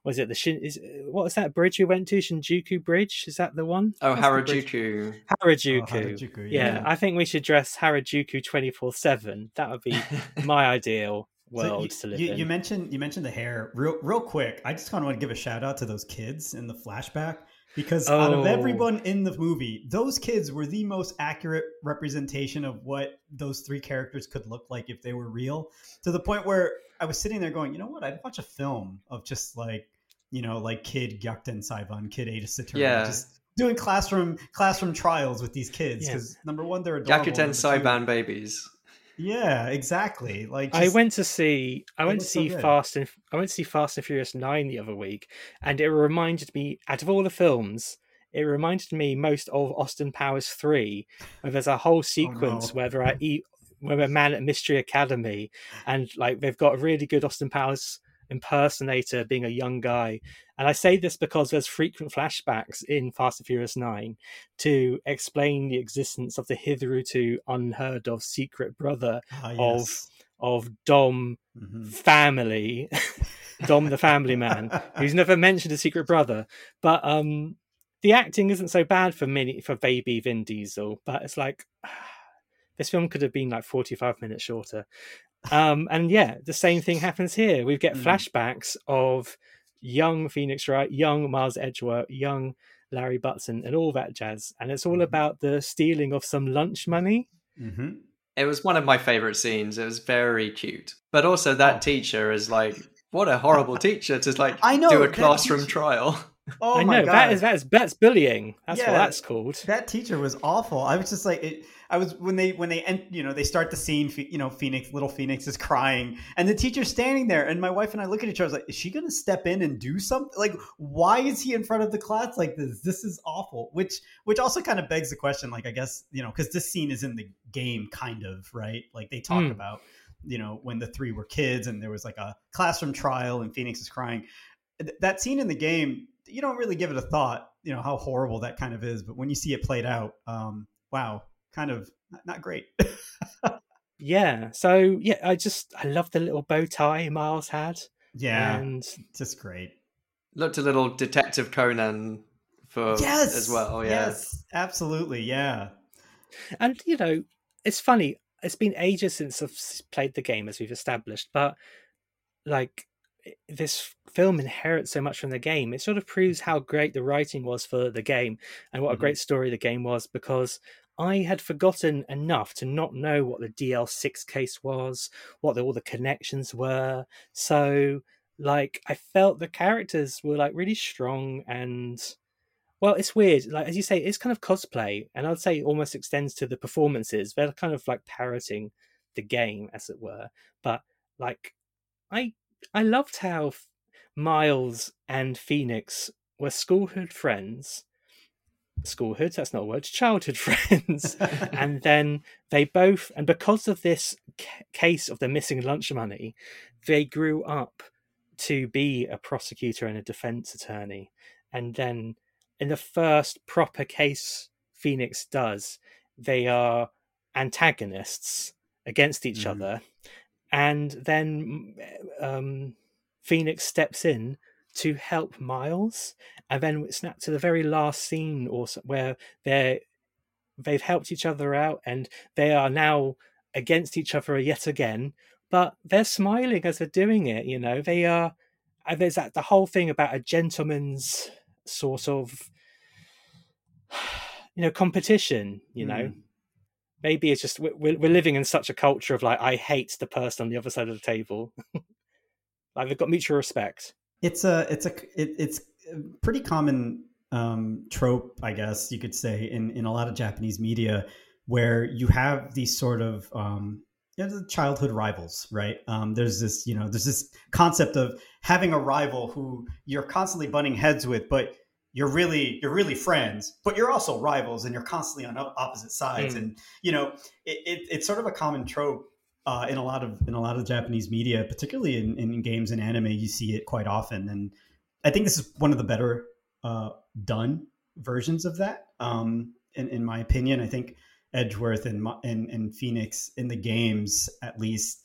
what was that bridge we went to? Shinjuku Bridge? Is that the one? Oh, Harajuku. Harajuku. Yeah, I think we should dress Harajuku 24/7. That would be my ideal world to live in. You mentioned the hair real quick. I just kind of want to give a shout out to those kids in the flashback, because out of everyone in the movie, those kids were the most accurate representation of what those three characters could look like if they were real, to the point where I was sitting there going, you know what? I'd watch a film of just like kid Gyakuten Saiban, kid Ace Attorney, just doing classroom trials with these kids. Because number one, they're adorable. Gyakuten Saiban babies. Yeah, exactly. Like I went to see Fast and Furious 9 the other week, and it reminded me, out of all the films, it reminded me most of Austin Powers 3, where there's a whole sequence where they're a man at Mystery Academy, and like they've got a really good Austin Powers impersonator being a young guy. And I say this because there's frequent flashbacks in Fast and Furious 9 to explain the existence of the hitherto unheard of secret brother of Dom family, Dom the family man, who's never mentioned a secret brother. But the acting isn't so bad for baby Vin Diesel, but it's like, this film could have been like 45 minutes shorter. And yeah, the same thing happens here. We get flashbacks of young Phoenix Wright, young Miles Edgeworth, young Larry Butz, and all that jazz. And it's all about the stealing of some lunch money. Mm-hmm. It was one of my favorite scenes. It was very cute. But also that teacher is like, what a horrible teacher to like do a classroom trial. Oh, I know, my God. That's bullying. That's what that's called. That teacher was awful. I was just like, when they start the scene, Phoenix, little Phoenix is crying and the teacher's standing there. And my wife and I look at each other. I was like, is she going to step in and do something? Like, why is he in front of the class like this? This is awful. Which also kind of begs the question, like, I guess, because this scene is in the game kind of, right? Like they talk about, when the three were kids and there was like a classroom trial and Phoenix is crying. That scene in the game, you don't really give it a thought, how horrible that kind of is. But when you see it played out, wow, kind of not great. Yeah. So, yeah, I love the little bow tie Miles had. Yeah. And just great. Looked a little Detective Conan for as well. Yeah. Yes, absolutely. Yeah. And, it's funny. It's been ages since I've played the game, as we've established, but like, this film inherits so much from the game. It sort of proves how great the writing was for the game and what a great story the game was, because I had forgotten enough to not know what the DL-6 case was, what all the connections were. So like, I felt the characters were like really strong and, well, it's weird. Like, as you say, it's kind of cosplay, and I'd say it almost extends to the performances. They're kind of like parroting the game, as it were. But like, I loved how Miles and Phoenix were schoolhood friends. Schoolhood, that's not a word, childhood friends. And then they both, and because of this case of the missing lunch money, they grew up to be a prosecutor and a defense attorney. And then in the first proper case Phoenix does, they are antagonists against each other. And then Phoenix steps in to help Miles. And then it's snapped to the very last scene also, where they've helped each other out and they are now against each other yet again. But they're smiling as they're doing it, They are... There's that, the whole thing about a gentleman's sort of, competition, Mm. Maybe it's just we're living in such a culture of like, I hate the person on the other side of the table. Like, they've got mutual respect. It's pretty common trope, I guess you could say, in a lot of Japanese media, where you have these sort of the childhood rivals, right? There's this concept of having a rival who you're constantly butting heads with, but you're really friends, but you're also rivals and you're constantly on opposite sides. And, it's sort of a common trope in a lot of Japanese media, particularly in games and anime. You see it quite often. And I think this is one of the better done versions of that. In my opinion, I think Edgeworth and Phoenix in the games, at least,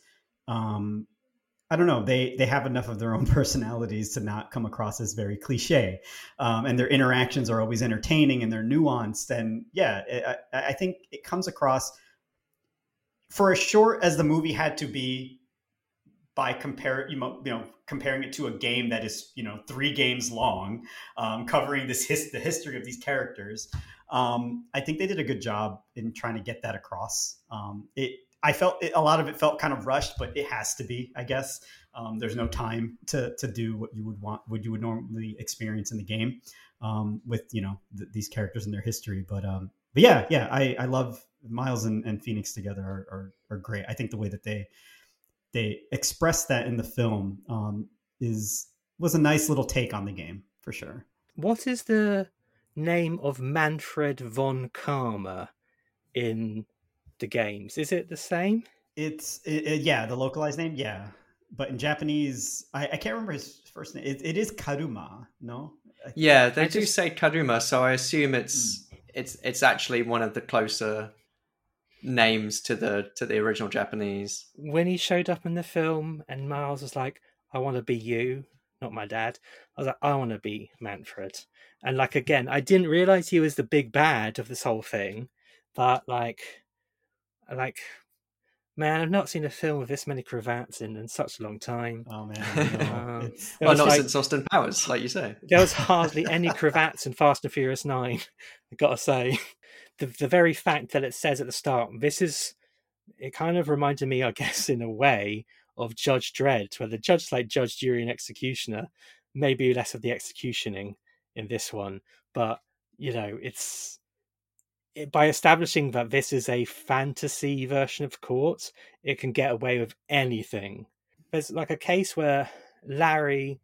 I don't know. They have enough of their own personalities to not come across as very cliche, and their interactions are always entertaining and they're nuanced. And I think it comes across, for as short as the movie had to be, by comparing it to a game that is 3 games long, covering the history of these characters. I think they did a good job in trying to get that across. A lot of it felt kind of rushed, but it has to be, I guess. There's no time to do what you would normally experience in the game with these characters and their history. But yeah, I love Miles and Phoenix together are great. I think the way that they express that in the film was a nice little take on the game for sure. What is the name of Manfred von Karma in the games? Is it the same? It's the localized name, but in Japanese I can't remember his first name. It is Karuma. Say Karuma, so I assume it's actually one of the closer names to the original Japanese. When he showed up in the film and Miles was like, I want to be you, not my dad, I was like, I want to be Manfred. And like, again, I didn't realize he was the big bad of this whole thing, but like, man, I've not seen a film with this many cravats in such a long time. Oh, man. Since Austin Powers, like you say. There was hardly any cravats in Fast and Furious 9, I've got to say. The very fact that it says at the start, this is it kind of reminded me, I guess, in a way, of Judge Dredd, where the judge's like judge, jury, and executioner. Maybe less of the executioning in this one, but you know, it's by establishing that this is a fantasy version of court, it can get away with anything. There's like a case where Larry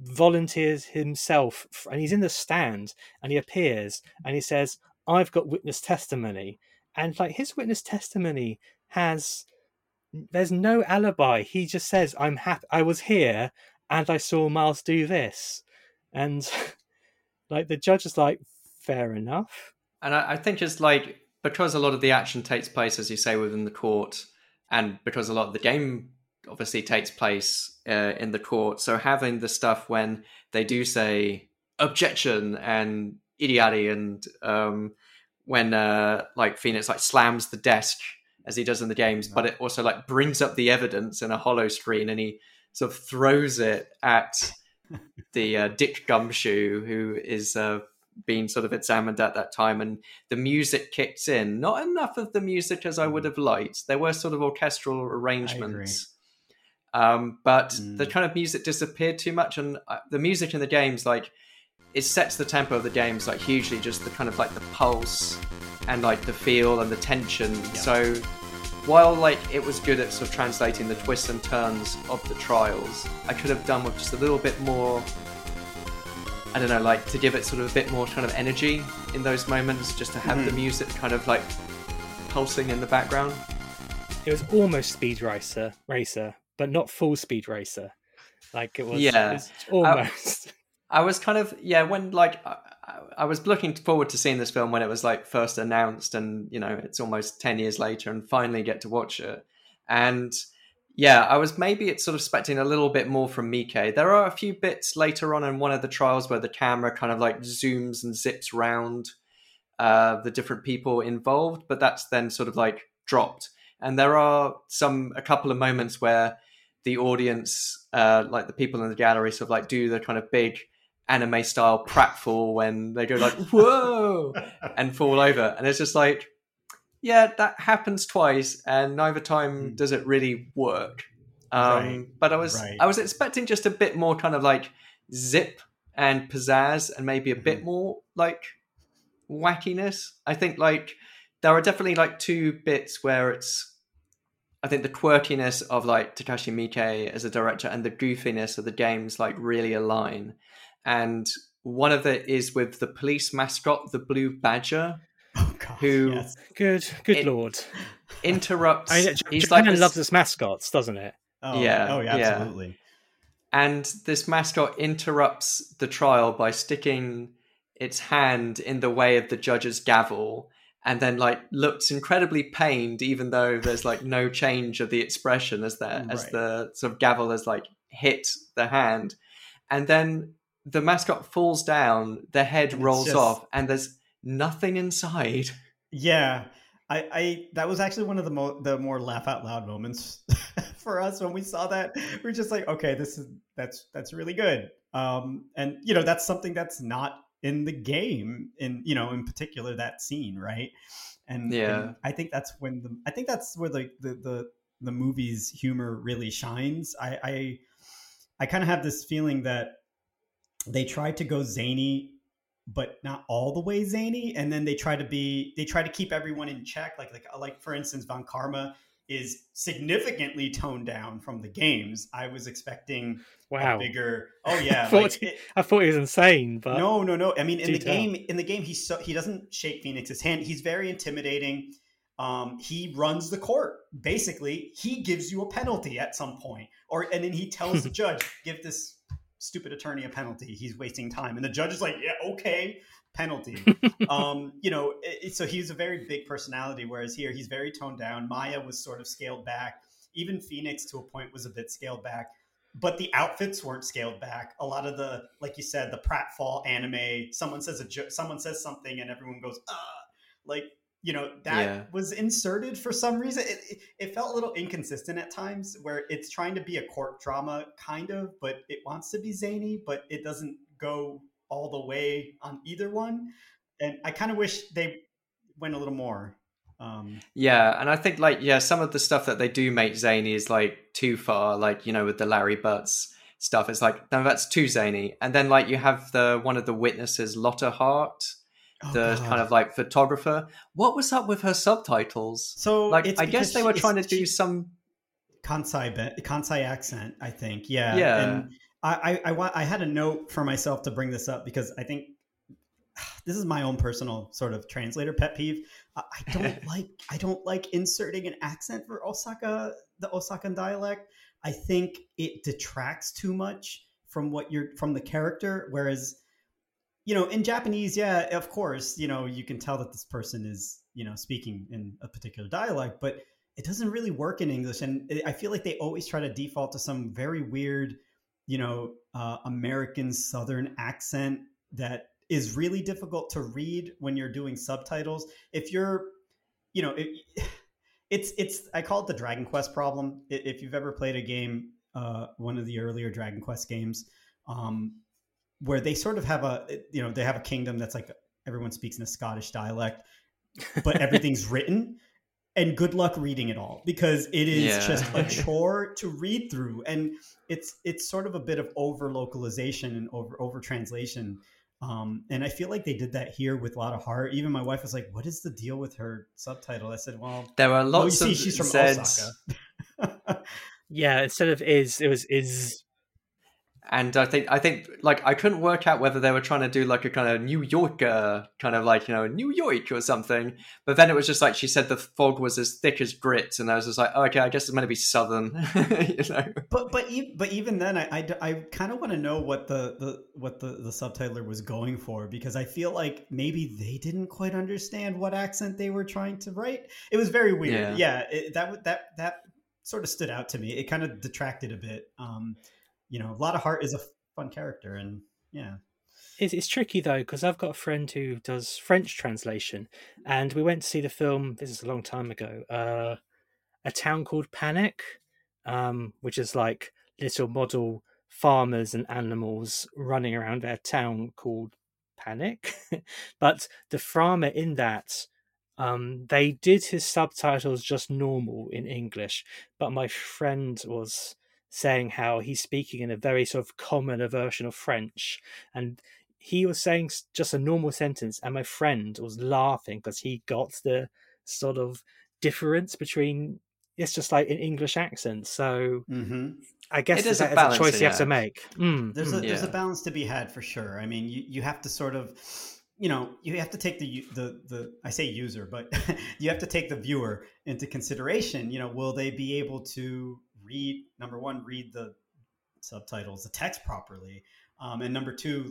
volunteers himself, and he's in the stand, and he appears, and he says, "I've got witness testimony," and like his witness testimony has, there's no alibi. He just says, "I'm happy. I was here, and I saw Miles do this," and like the judge is like, "Fair enough." And I think it's like, because a lot of the action takes place, as you say, within the court, and because a lot of the game obviously takes place in the court, so having the stuff when they do say objection and idioti, and when like Phoenix like slams the desk as he does in the games, but it also like brings up the evidence in a hollow screen, and he sort of throws it at the Dick Gumshoe, who is being sort of examined at that time, and the music kicks in. Not enough of the music as I would have liked. There were sort of orchestral arrangements, but the kind of music disappeared too much, and the music in the games, like, it sets the tempo of the games like hugely, just the kind of like the pulse and like the feel and the tension. So while like it was good at sort of translating the twists and turns of the trials, I could have done with just a little bit more, I don't know, like to give it sort of a bit more kind of energy in those moments, just to have the music kind of like pulsing in the background. It was almost Speed Racer, but not full Speed Racer. Like it was almost. I was kind of, when like I was looking forward to seeing this film when it was like first announced, and you know, it's almost 10 years later and finally get to watch it. And I was maybe sort of expecting a little bit more from Miike. There are a few bits later on in one of the trials where the camera kind of like zooms and zips round the different people involved, but that's then sort of like dropped. And there are a couple of moments where the audience, like the people in the gallery, sort of like do the kind of big anime style pratfall when they go like whoa and fall over, and it's just like, that happens twice, and neither time does it really work. But I was expecting just a bit more kind of like zip and pizzazz, and maybe a bit more like wackiness. I think like there are definitely like two bits where it's, I think the quirkiness of like Takashi Miike as a director and the goofiness of the games like really align. And one of it is with the police mascot, the Blue Badger, who good lord interrupts. I mean, Japan like loves its mascots, doesn't it? Absolutely. And this mascot interrupts the trial by sticking its hand in the way of the judge's gavel, and then like looks incredibly pained, even though there's like no change of the expression as the sort of gavel has like hit the hand, and then the mascot falls down, the head rolls off, and there's nothing inside. Yeah. I that was actually one of the more laugh out loud moments for us when we saw that. We were just like, okay, that's really good. And you know, that's something that's not in the game, in particular that scene, right? And I think that's when that's where the movie's humor really shines. I kind of have this feeling that they tried to go zany, but not all the way zany. And then they try to keep everyone in check. Like for instance, Von Karma is significantly toned down from the games. I was expecting a bigger. Oh yeah, I thought he was insane. But no. I mean, in the game, he doesn't shake Phoenix's hand. He's very intimidating. He runs the court. Basically, he gives you a penalty at some point, and then he tells the judge, "Give this stupid attorney a penalty, he's wasting time," and the judge is like, okay, penalty. So he's a very big personality, whereas here he's very toned down. Maya was sort of scaled back, even Phoenix to a point was a bit scaled back, but the outfits weren't scaled back. A lot of the, like you said, the pratfall anime, someone says something and everyone goes was inserted for some reason. It felt a little inconsistent at times, where it's trying to be a court drama kind of, but it wants to be zany, but it doesn't go all the way on either one. And I kind of wish they went a little more. Yeah, and I think some of the stuff that they do make zany is too far, with the Larry Butz stuff. It's no, that's too zany. And then you have one of the witnesses, Lotta Hart, photographer. What was up with her subtitles? So I guess they were trying to do some Kansai accent, I think. Yeah. Yeah. And I had a note for myself to bring this up because I think this is my own personal sort of translator pet peeve. I don't like inserting an accent for Osaka, the Osakan dialect. I think it detracts too much from the character. Whereas, in Japanese, yeah, of course, you can tell that this person is, speaking in a particular dialect, but it doesn't really work in English. And I feel like they always try to default to some very weird, American Southern accent that is really difficult to read when you're doing subtitles. If you're, I call it the Dragon Quest problem. If you've ever played a game, one of the earlier Dragon Quest games, where they sort of have a kingdom that's everyone speaks in a Scottish dialect, but everything's written, and good luck reading it all because it is just a chore to read through. And it's sort of a bit of over localization and over translation. And I feel like they did that here with Lotta Hart. Even my wife was like, what is the deal with her subtitle? I said, well, there are lots of she's from Zeds. Osaka. Yeah, instead of is, it was is. And I think I couldn't work out whether they were trying to do a kind of New Yorker New York or something. But then it was just she said the fog was as thick as grits. And I was just okay, I guess it's meant to be Southern. But even then, I kind of want to know what the subtitler was going for, because I feel like maybe they didn't quite understand what accent they were trying to write. It was very weird. Yeah, that sort of stood out to me. It kind of detracted a bit. Lotta Hart is a fun character, and yeah. It's tricky, though, because I've got a friend who does French translation, and we went to see the film, this is a long time ago, A Town Called Panic, which is little model farmers and animals running around their town called Panic. But the farmer in that, they did his subtitles just normal in English, but my friend was saying how he's speaking in a very sort of common version of French, and he was saying just a normal sentence, and my friend was laughing because he got the sort of difference between it's just an English accent. So I guess it is a balance, choice you have to make. There's a balance to be had for sure. I mean, you have to sort of you have to take the I say user, but you have to take the viewer into consideration. Will they be able to read the subtitles, the text properly, and number two,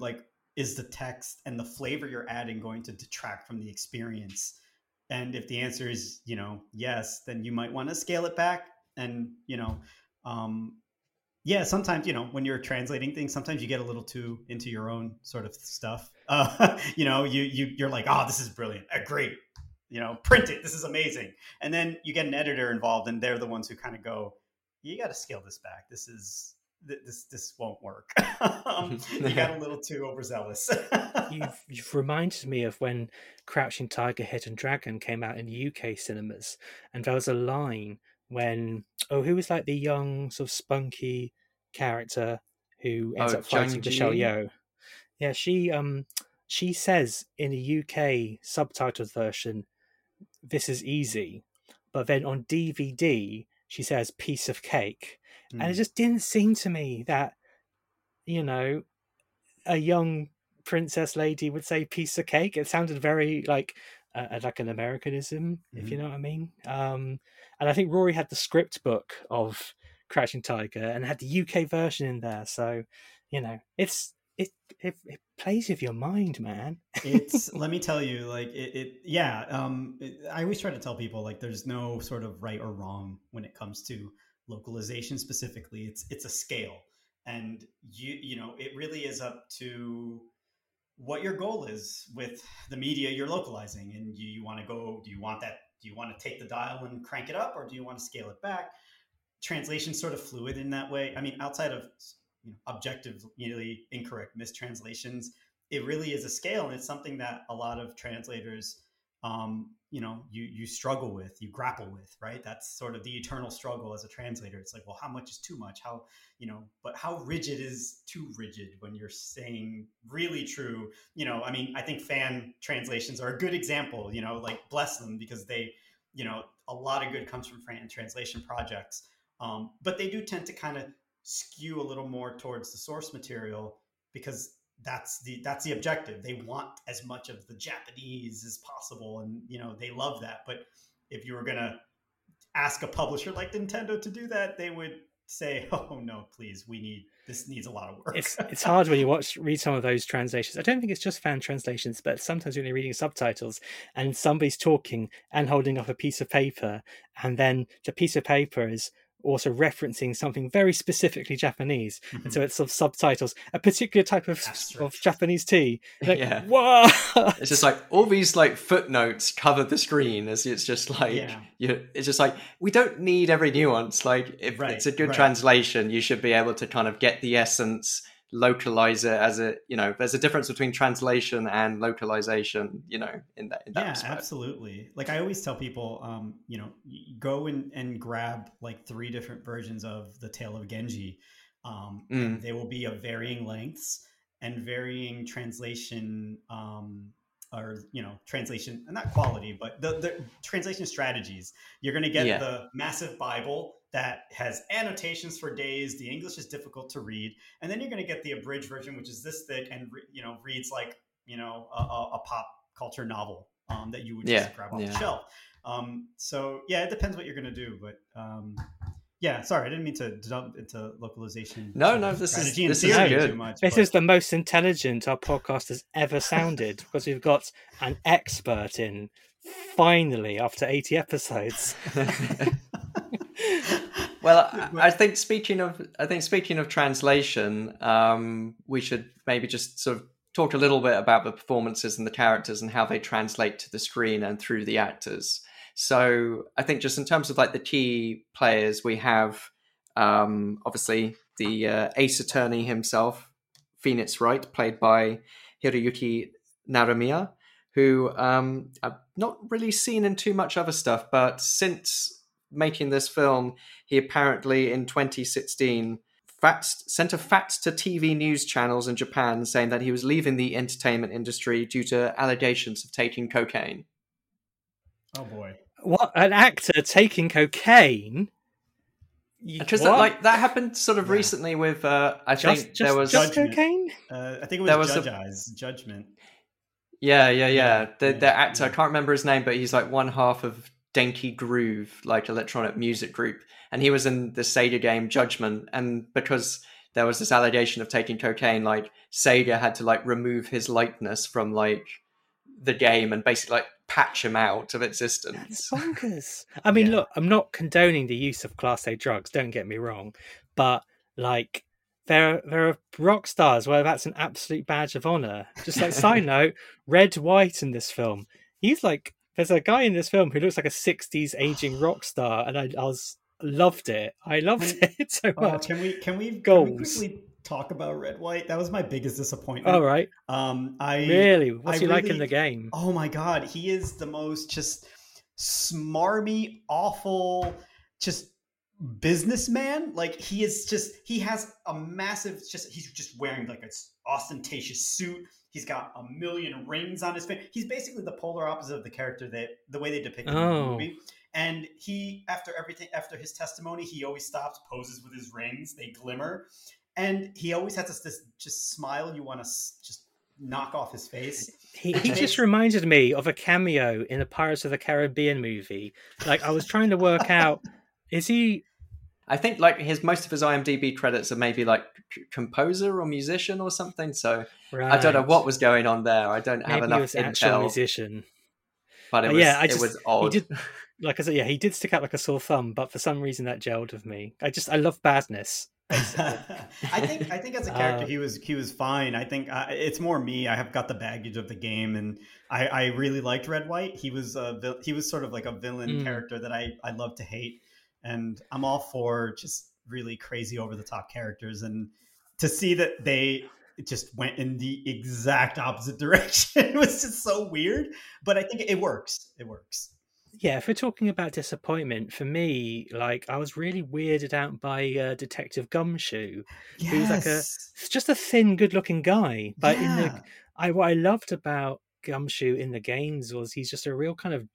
is the text and the flavor you're adding going to detract from the experience? And if the answer is yes, then you might want to scale it back. And sometimes when you're translating things, sometimes you get a little too into your own sort of stuff. You're like, oh, this is brilliant, great, print it, this is amazing, and then you get an editor involved, and they're the ones who kind of go, you got to scale this back. This won't work. You got a little too overzealous. You've reminded me of when Crouching Tiger, Hidden Dragon came out in the UK cinemas, and there was a line when who was the young sort of spunky character who ends up fighting Michelle Yeoh. Yeah, she says in the UK subtitled version, "This is easy," but then on DVD, she says piece of cake. And it just didn't seem to me that, a young princess lady would say piece of cake. It sounded very like an Americanism, if you know what I mean. And I think Rory had the script book of Crouching Tiger and had the UK version in there. So, it plays with your mind, man. It's let me tell you, I always try to tell people there's no sort of right or wrong when it comes to localization specifically. It's a scale, and it really is up to what your goal is with the media you're localizing. And you want to go, do you want to take the dial and crank it up, or do you want to scale it back? Translation's sort of fluid in that way. I mean, outside of objectively incorrect mistranslations, it really is a scale, and it's something that a lot of translators you struggle with, you grapple with, right? That's sort of the eternal struggle as a translator. It's like, well, how much is too much? But how rigid is too rigid when you're saying really true? I mean, I think fan translations are a good example, like bless them, because they, a lot of good comes from fan translation projects. But they do tend to kind of skew a little more towards the source material, because that's the objective. They want as much of the Japanese as possible, and they love that. But if you were gonna ask a publisher like Nintendo to do that, they would say, oh no, please, this needs a lot of work. It's hard when you read some of those translations. I don't think it's just fan translations, but sometimes when you're reading subtitles and somebody's talking and holding up a piece of paper, and then the piece of paper is also referencing something very specifically Japanese, mm-hmm. and so it's sort of subtitles, a particular type of Japanese tea. Like, yeah, what? It's just like all these like footnotes cover the screen, as it's just like, yeah. It's just like, we don't need every nuance. Like if it's a good translation, you should be able to kind of get the essence, localize it as a, there's a difference between translation and localization, in that yeah, aspect. Absolutely. Like I always tell people, go and grab like 3 different versions of The Tale of Genji. And they will be of varying lengths and varying translation, translation, and not quality, but the translation strategies. You're going to get the massive Bible that has annotations for days. The English is difficult to read. And then you're going to get the abridged version, which is this thick and, reads like, a pop culture novel that you would just grab off the shelf. So, it depends what you're going to do. But sorry, I didn't mean to jump into localization. No, this is good. Too much, is the most intelligent our podcast has ever sounded, because we've got an expert in, finally, after 80 episodes. Well, I think speaking of translation, we should maybe just sort of talk a little bit about the performances and the characters and how they translate to the screen and through the actors. So I think just in terms of like the key players, we have obviously the Ace Attorney himself, Phoenix Wright, played by Hiroyuki Naramiya, who I've not really seen in too much other stuff, but since making this film, he apparently in 2016 sent a fax to TV news channels in Japan saying that he was leaving the entertainment industry due to allegations of taking cocaine. Oh boy! What, an actor taking cocaine? Because that happened sort of recently with there was just cocaine. I think it was, Judgment. Yeah. The actor, I can't remember his name, but he's like one half of Denki Groove, like electronic music group, and he was in the Sega game Judgment, and because there was this allegation of taking cocaine, like Sega had to like remove his likeness from like the game and basically like patch him out of existence. That's bonkers. I mean, look, I'm not condoning the use of Class A drugs, don't get me wrong, but like there are rock stars where that's an absolute badge of honor. Just like side note, Red White in this film, he's like, there's a guy in this film who looks like a 60s aging rock star, and I loved it so much. Oh, can we quickly talk about Red White? That was my biggest disappointment. All right. What's he really like in the game? Oh my God, he is the most just smarmy, awful, just businessman. Like he's just wearing like an ostentatious suit. He's got a million rings on his face. He's basically the polar opposite of the character the way they depict him in the movie. And he, after his testimony, he always stops, poses with his rings. They glimmer. And he always has this just smile you want to just knock off his face. He just reminded me of a cameo in a Pirates of the Caribbean movie. Like I was trying to work out, is he... I think like most of his IMDb credits are maybe like composer or musician or something. So I don't know what was going on there. I don't have enough intel. Maybe he was an actual musician. But it was odd. Like I said, he did stick out like a sore thumb, but for some reason that gelled with me. I love badness. I think as a character he was fine. I think it's more me. I have got the baggage of the game, and I really liked Red White. He was sort of like a villain character that I love to hate. And I'm all for just really crazy over the top characters, and to see that they it just went in the exact opposite direction. It was just so weird, but I think it works. It works. Yeah, if we're talking about disappointment, for me, like, I was really weirded out by Detective Gumshoe, yes. who's like just a thin, good-looking guy. But yeah. What I loved about Gumshoe in the games was he's just a real kind of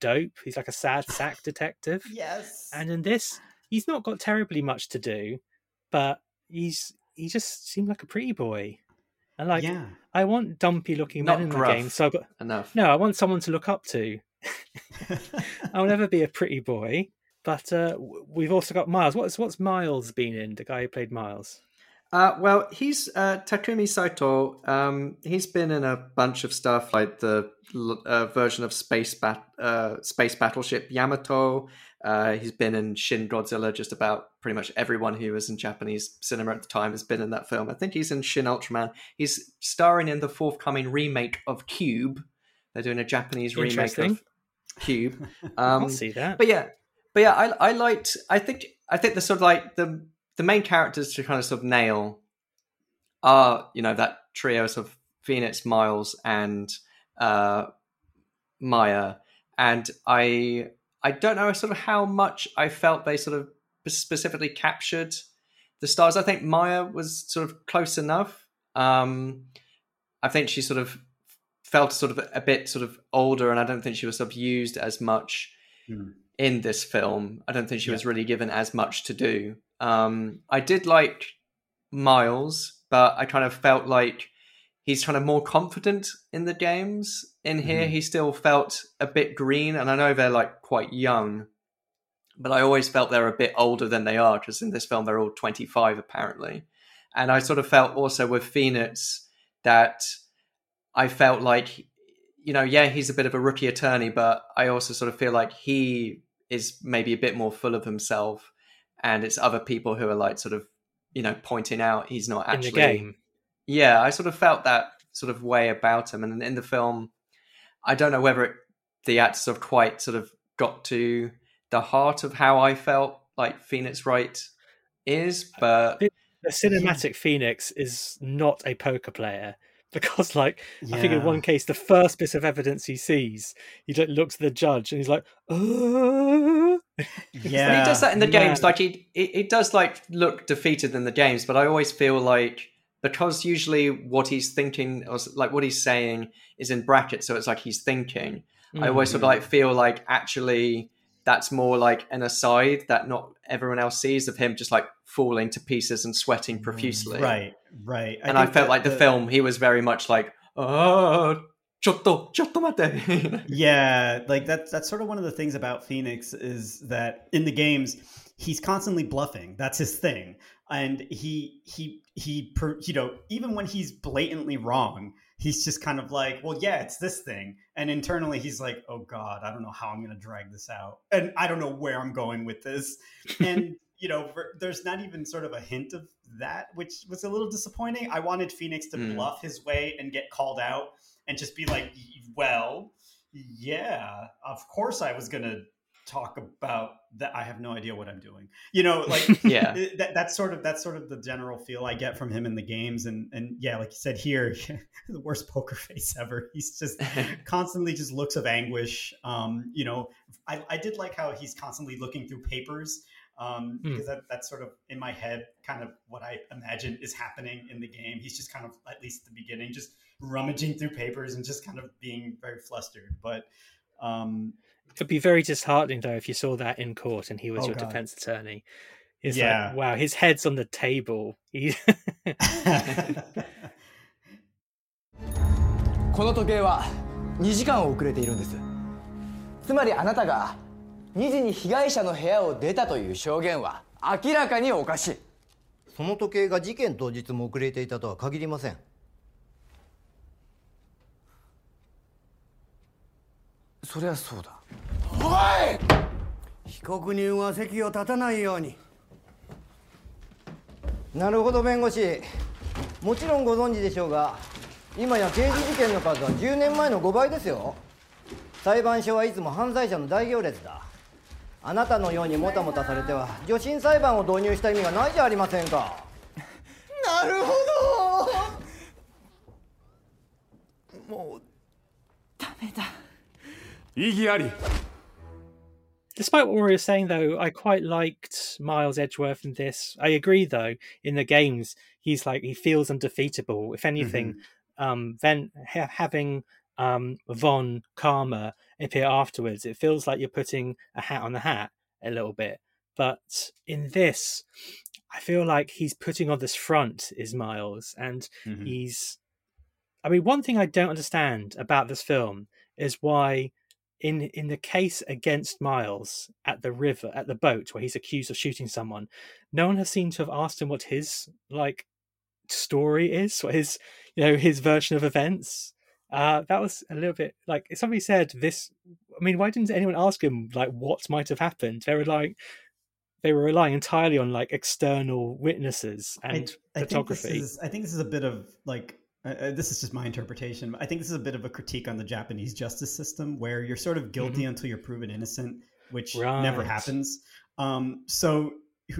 dope. He's like a sad sack detective. Yes. And in this, he's not got terribly much to do, but he just seemed like a pretty boy. And like, yeah. I want dumpy-looking men in the game, so I've got enough. No, I want someone to look up to. I'll never be a pretty boy, but we've also got Miles. What's Miles been in? The guy who played Miles. Well, he's Takumi Saito. He's been in a bunch of stuff, like the version of space battleship Yamato. He's been in Shin Godzilla. Just about pretty much everyone who was in Japanese cinema at the time has been in that film. I think he's in Shin Ultraman. He's starring in the forthcoming remake of Cube. They're doing a Japanese remake of Cube. I'll see that. But yeah, I think the sort of like the main characters to kind of sort of nail are, you know, that trio of Phoenix, Miles, and Maya. And I don't know sort of how much I felt they sort of specifically captured the stars. I think Maya was sort of close enough. I think she sort of felt sort of a bit sort of older, and I don't think she was sort of used as much in this film. I don't think she was really given as much to do. I did like Miles, but I kind of felt like he's kind of more confident in the games. In here, he still felt a bit green, and I know they're like quite young, but I always felt they're a bit older than they are, because in this film they're all 25 apparently. And I sort of felt also with Phoenix that I felt like, you know, yeah, he's a bit of a rookie attorney, but I also sort of feel like he is maybe a bit more full of himself, and it's other people who are like sort of, you know, pointing out he's not actually in the game. Yeah, I sort of felt that sort of way about him. And in the film, I don't know whether the actors sort of quite sort of got to the heart of how I felt like Phoenix Wright is, but the cinematic Phoenix is not a poker player. Because, like, I think in one case, the first bit of evidence he sees, he looks at the judge and he's like, oh. Yeah. And he does that in the games. Like, he does, like, look defeated in the games, but I always feel like, because usually what he's thinking, or like what he's saying, is in brackets, so it's like he's thinking. Mm-hmm. I always sort of, like, feel like actually that's more like an aside that not everyone else sees of him just like falling to pieces and sweating profusely. Right. And I felt like the film, he was very much like, oh, chotto mate. Yeah. Like that's sort of one of the things about Phoenix is that in the games, he's constantly bluffing. That's his thing. And he, you know, even when he's blatantly wrong, he's just kind of like, well, yeah, it's this thing. And internally, he's like, oh, God, I don't know how I'm going to drag this out. And I don't know where I'm going with this. And, you know, there's not even sort of a hint of that, which was a little disappointing. I wanted Phoenix to bluff his way and get called out and just be like, well, yeah, of course I was going to talk about that. I have no idea what I'm doing. You know, like, yeah, that's sort of the general feel I get from him in the games. And yeah, like you said here, the worst poker face ever. He's just constantly just looks of anguish. You know, I did like how he's constantly looking through papers, because that's sort of in my head, kind of what I imagine is happening in the game. He's just kind of, at least at the beginning, just rummaging through papers and just kind of being very flustered. But, it'd be very disheartening, though, if you saw that in court and he was defense attorney. It's like, wow, his head's on the table. この時計は2時間遅れているんです。つまりあなたが2時に被害者の部屋を出たという証言は明らかにおかしい。その時計が事件当日も遅れていたとは限りません。そりゃそうだ。おい！被告人は席を立たないように。なるほど弁護士。もちろんご存知でしょうが、今や刑事事件の数は10年前の5倍ですよ。裁判所はいつも犯罪者の大行列だ。あなたのようにもたもたされては、助審裁判を導入した意味がないじゃありませんか。なるほど。もうダメだ。意義あり。Despite what we were saying, though, I quite liked Miles Edgeworth in this. I agree, though, in the games, he's like, he feels undefeatable. If anything, then having Von Karma appear afterwards, it feels like you're putting a hat on the hat a little bit. But in this, I feel like he's putting on this front, is Miles. And he's... I mean, one thing I don't understand about this film is why... In the case against Miles at the river, at the boat where he's accused of shooting someone, no one has seemed to have asked him what his like story is, what his, you know, his version of events. That was a little bit like, if somebody said this, I mean, why didn't anyone ask him like what might have happened? They were relying entirely on like external witnesses and photography. I think this is a bit of like, this is just my interpretation, but I think this is a bit of a critique on the Japanese justice system, where you're sort of guilty until you're proven innocent, which never happens. So,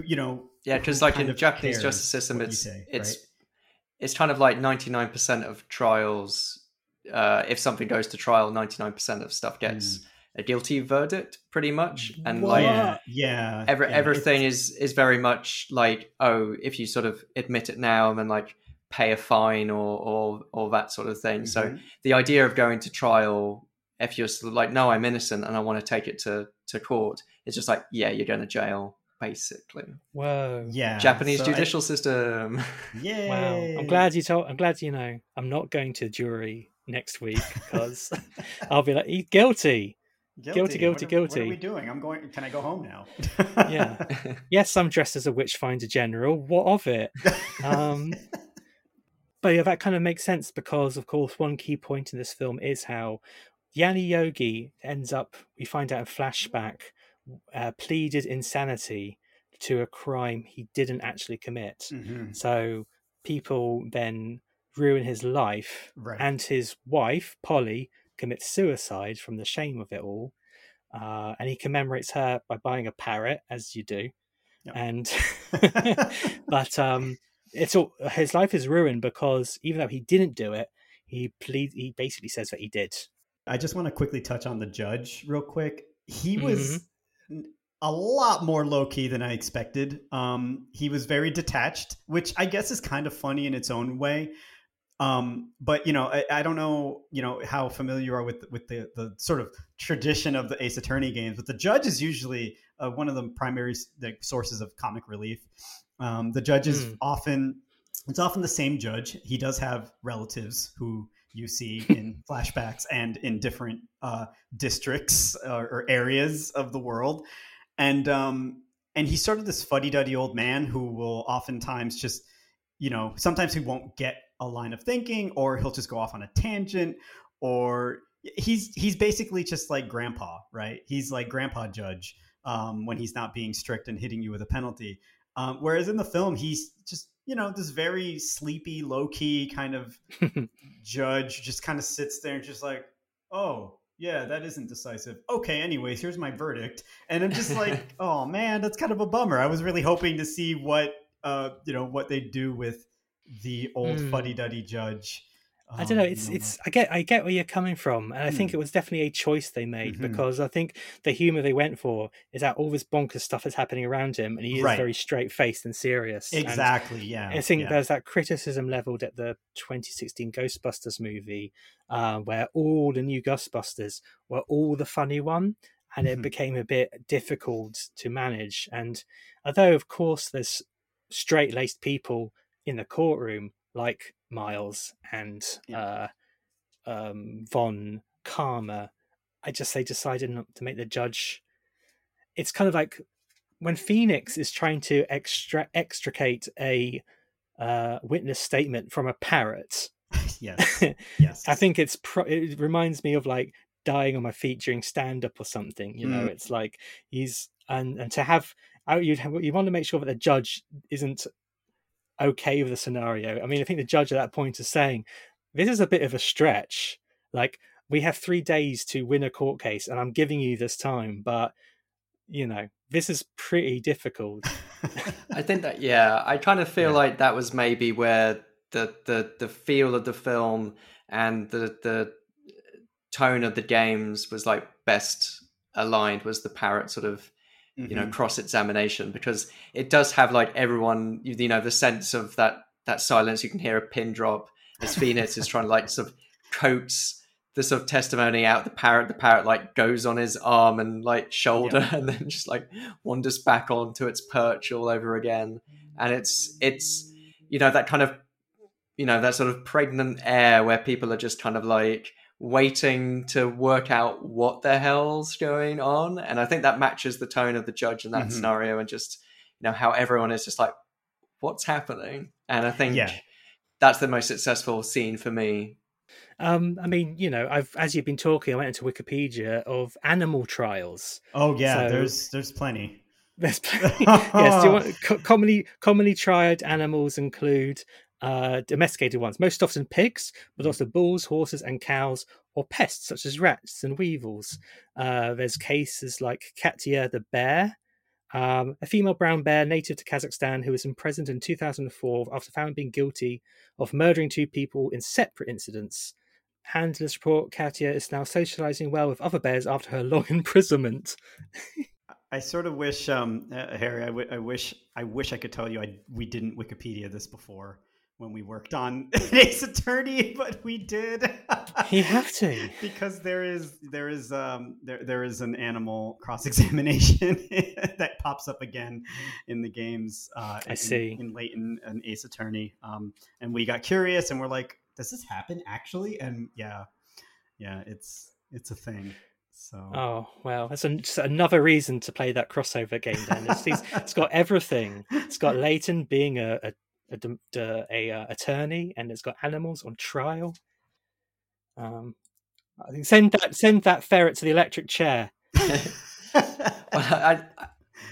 you know, because like in the Japanese justice system, it's kind of like 99% of trials. If something goes to trial, 99% of stuff gets a guilty verdict, pretty much. And what? Everything is very much like, oh, if you sort of admit it now, and then like pay a fine or that sort of thing. So the idea of going to trial, if you're like, no, I'm innocent and I want to take it to court, it's just like, yeah, you're going to jail, basically. Whoa. Yeah. Japanese judicial system. Yay. Wow. I'm glad you know, I'm not going to jury next week, because I'll be like, he's guilty. Guilty. What are we doing? Can I go home now? Yeah. Yes, I'm dressed as a witchfinder general. What of it? But yeah, that kind of makes sense, because, of course, one key point in this film is how Yanni Yogi ends up, we find out in flashback, pleaded insanity to a crime he didn't actually commit. So people then ruin his life, and his wife, Polly, commits suicide from the shame of it all. And he commemorates her by buying a parrot, as you do. Yep. And but... it's all, his life is ruined, because even though he didn't do it, he basically says that he did. I just want to quickly touch on the judge real quick. He was a lot more low-key than I expected. He was very detached, which I guess is kind of funny in its own way. But, you know, I don't know, you know, how familiar you are with the sort of tradition of the Ace Attorney games, but the judge is usually one of the primary sources of comic relief. The judge is often the same judge. He does have relatives who you see in flashbacks and in different districts or areas of the world. And he's sort of this fuddy-duddy old man who will oftentimes just, you know, sometimes he won't get a line of thinking, or he'll just go off on a tangent, or he's basically just like grandpa, right? He's like grandpa judge when he's not being strict and hitting you with a penalty. Whereas in the film, he's just, you know, this very sleepy, low-key kind of judge, just kind of sits there and just like, oh, yeah, that isn't decisive. Okay, anyways, here's my verdict. And I'm just like, oh, man, that's kind of a bummer. I was really hoping to see what, you know, what they do with the old fuddy-duddy judge. I don't know. It's. I get where you're coming from, and I think it was definitely a choice they made, because I think the humor they went for is that all this bonkers stuff is happening around him, and he is very straight-faced and serious. Exactly. And yeah. I think there's that criticism leveled at the 2016 Ghostbusters movie, where all the new Ghostbusters were all the funny one, and it became a bit difficult to manage. And although, of course, there's straight-laced people in the courtroom, like Miles and Von Karma, they decided not to make the judge. It's kind of like when Phoenix is trying to extricate a witness statement from a parrot. Yes. I think it's it reminds me of like dying on my feet during stand-up or something, you know. It's like he's and to have you want to make sure that the judge isn't okay with the scenario. I mean, I think the judge at that point is saying, this is a bit of a stretch. Like, we have 3 days to win a court case, and I'm giving you this time, but, you know, this is pretty difficult. I think that, I kind of feel like that was maybe where the feel of the film and the tone of the games was like best aligned was the parrot sort of you know cross-examination, because it does have like everyone the sense of that silence. You can hear a pin drop as Phoenix is trying to like sort of coax the sort of testimony out. The parrot like goes on his arm and like shoulder and then just like wanders back onto its perch all over again. And it's that kind of that sort of pregnant air where people are just kind of like waiting to work out what the hell's going on. And I think that matches the tone of the judge in that scenario, and just how everyone is just like, what's happening? And I think that's the most successful scene for me. I mean, I've as you've been talking, I went into Wikipedia of animal trials. Oh yeah, so there's plenty. There's plenty. Yes, do you want, commonly tried animals include domesticated ones, most often pigs, but also bulls, horses and cows, or pests such as rats and weevils. There's cases like Katya the bear, a female brown bear native to Kazakhstan who was imprisoned in 2004 after found being guilty of murdering two people in separate incidents. Handler's report, Katya is now socializing well with other bears after her long imprisonment. I sort of wish, Harry, I wish I could tell you we didn't Wikipedia this before when we worked on Ace Attorney, but we did. You have to, because there is an animal cross-examination that pops up again in the games. In Layton and Ace Attorney, and we got curious and we're like, does this happen actually? And yeah, it's a thing. So. Oh, well, that's just another reason to play that crossover game. Then it's got everything. It's got Layton being a attorney, and it's got animals on trial. I think send that ferret to the electric chair. I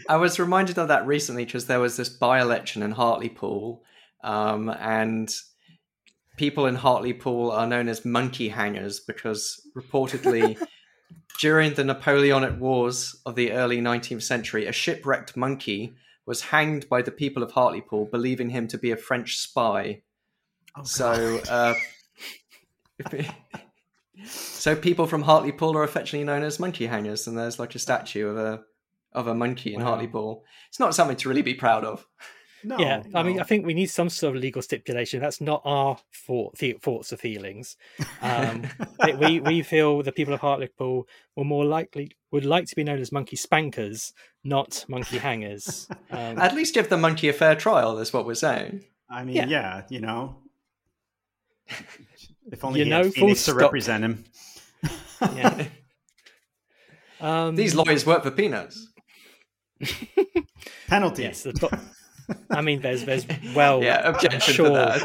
was reminded of that recently because there was this by-election in Hartlepool, and people in Hartlepool are known as monkey hangers because reportedly during the Napoleonic Wars of the early 19th century, a shipwrecked monkey was hanged by the people of Hartlepool, believing him to be a French spy. Oh, so, so people from Hartlepool are affectionately known as monkey hangers, and there's like a statue of a monkey in Hartlepool. It's not something to really be proud of. No, yeah, no. I mean, I think we need some sort of legal stipulation. That's not our thoughts or feelings. We feel the people of Hartlepool would like to be known as monkey spankers, not monkey hangers. At least give the monkey a fair trial, is what we're saying. I mean, yeah if only he had Phoenix to represent him. Yeah. These lawyers work for peanuts. Penalty. Yes, I mean, there's objection to that, I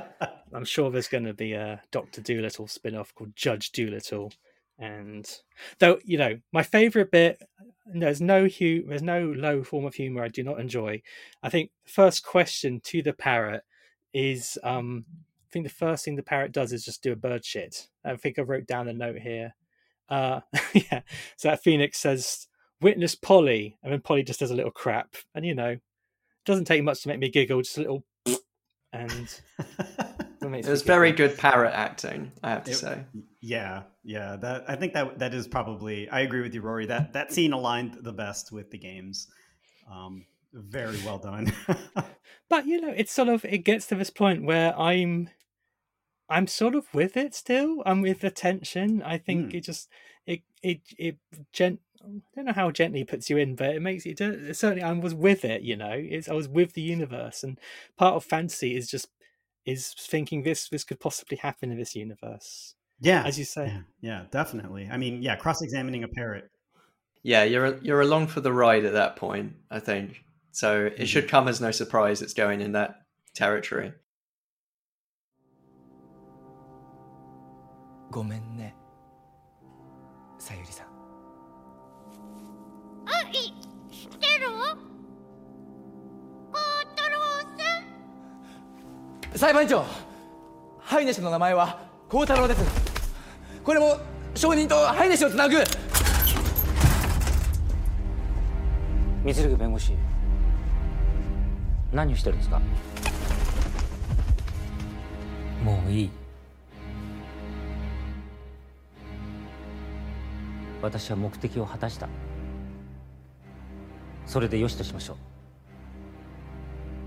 think. I'm sure there's going to be a Dr. Dolittle spin-off called Judge Dolittle, and though my favorite bit, there's no low form of humor I do not enjoy. I think the first question to the parrot is, I think the first thing the parrot does is just do a bird shit. I think I wrote down a note here. So that Phoenix says, "Witness Polly," and then Polly just does a little crap, and it doesn't take much to make me giggle, just a little and it was very good parrot acting, I have to say. Yeah, that I think that is probably, I agree with you, Rory, that scene aligned the best with the games. Very well done. But it's sort of, it gets to this point where I'm sort of with it still. I'm with the tension. I think I don't know how gently it puts you in, but it makes you do. Certainly, I was with it. I was with the universe, and part of fantasy is just thinking this could possibly happen in this universe. Yeah, as you say. Yeah, definitely. I mean, cross-examining a parrot. Yeah, you're along for the ride at that point, I think. So it should come as no surprise it's going in that territory. ごめんね, さゆりさん.私は目的を果たした。それでよしとしましょ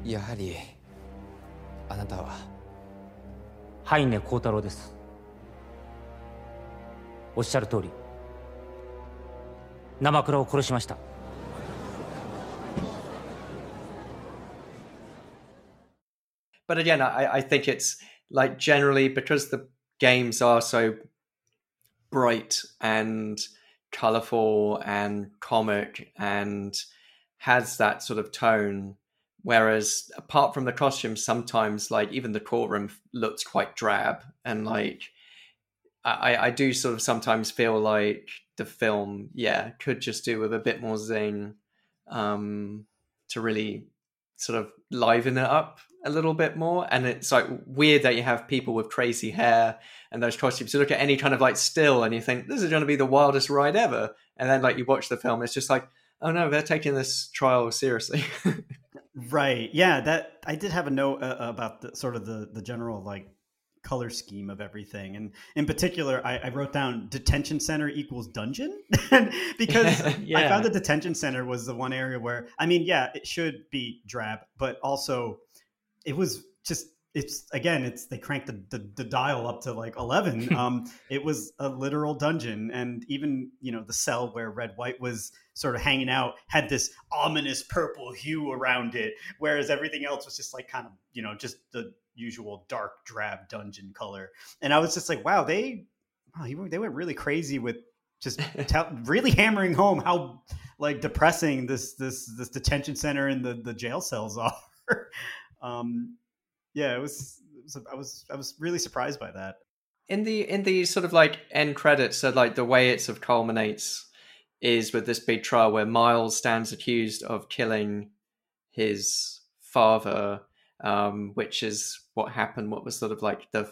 う。やはりあなたは灰根幸太郎です。おっしゃる通り生倉を殺しました。 But again, I think it's like generally because the games are so bright and colorful and comic and has that sort of tone. Whereas apart from the costumes, sometimes like even the courtroom looks quite drab. And like I do sort of sometimes feel like the film, yeah, could just do with a bit more zing to really sort of liven it up a little bit more. And it's like weird that you have people with crazy hair and those costumes. You look at any kind of like still and you think this is going to be the wildest ride ever, and then like you watch the film, it's just like, oh no, they're taking this trial seriously. Right, yeah. That I did have a note about the sort of the general like color scheme of everything, and in particular I wrote down detention center equals dungeon because yeah. I found the detention center was the one area where, I mean, yeah, it should be drab, but also it was just, it's again, it's they cranked the dial up to like 11. It was a literal dungeon, and even, you know, the cell where Red White was sort of hanging out had this ominous purple hue around it, whereas everything else was just like kind of, you know, just the usual dark drab dungeon color. And I was just like, wow, they went really crazy with just really hammering home how like depressing this detention center and the jail cells are. Yeah, I was really surprised by that. In the sort of like end credits, so like the way it sort of culminates is with this big trial where Miles stands accused of killing his father, which is what happened. What was sort of like the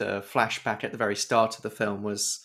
flashback at the very start of the film was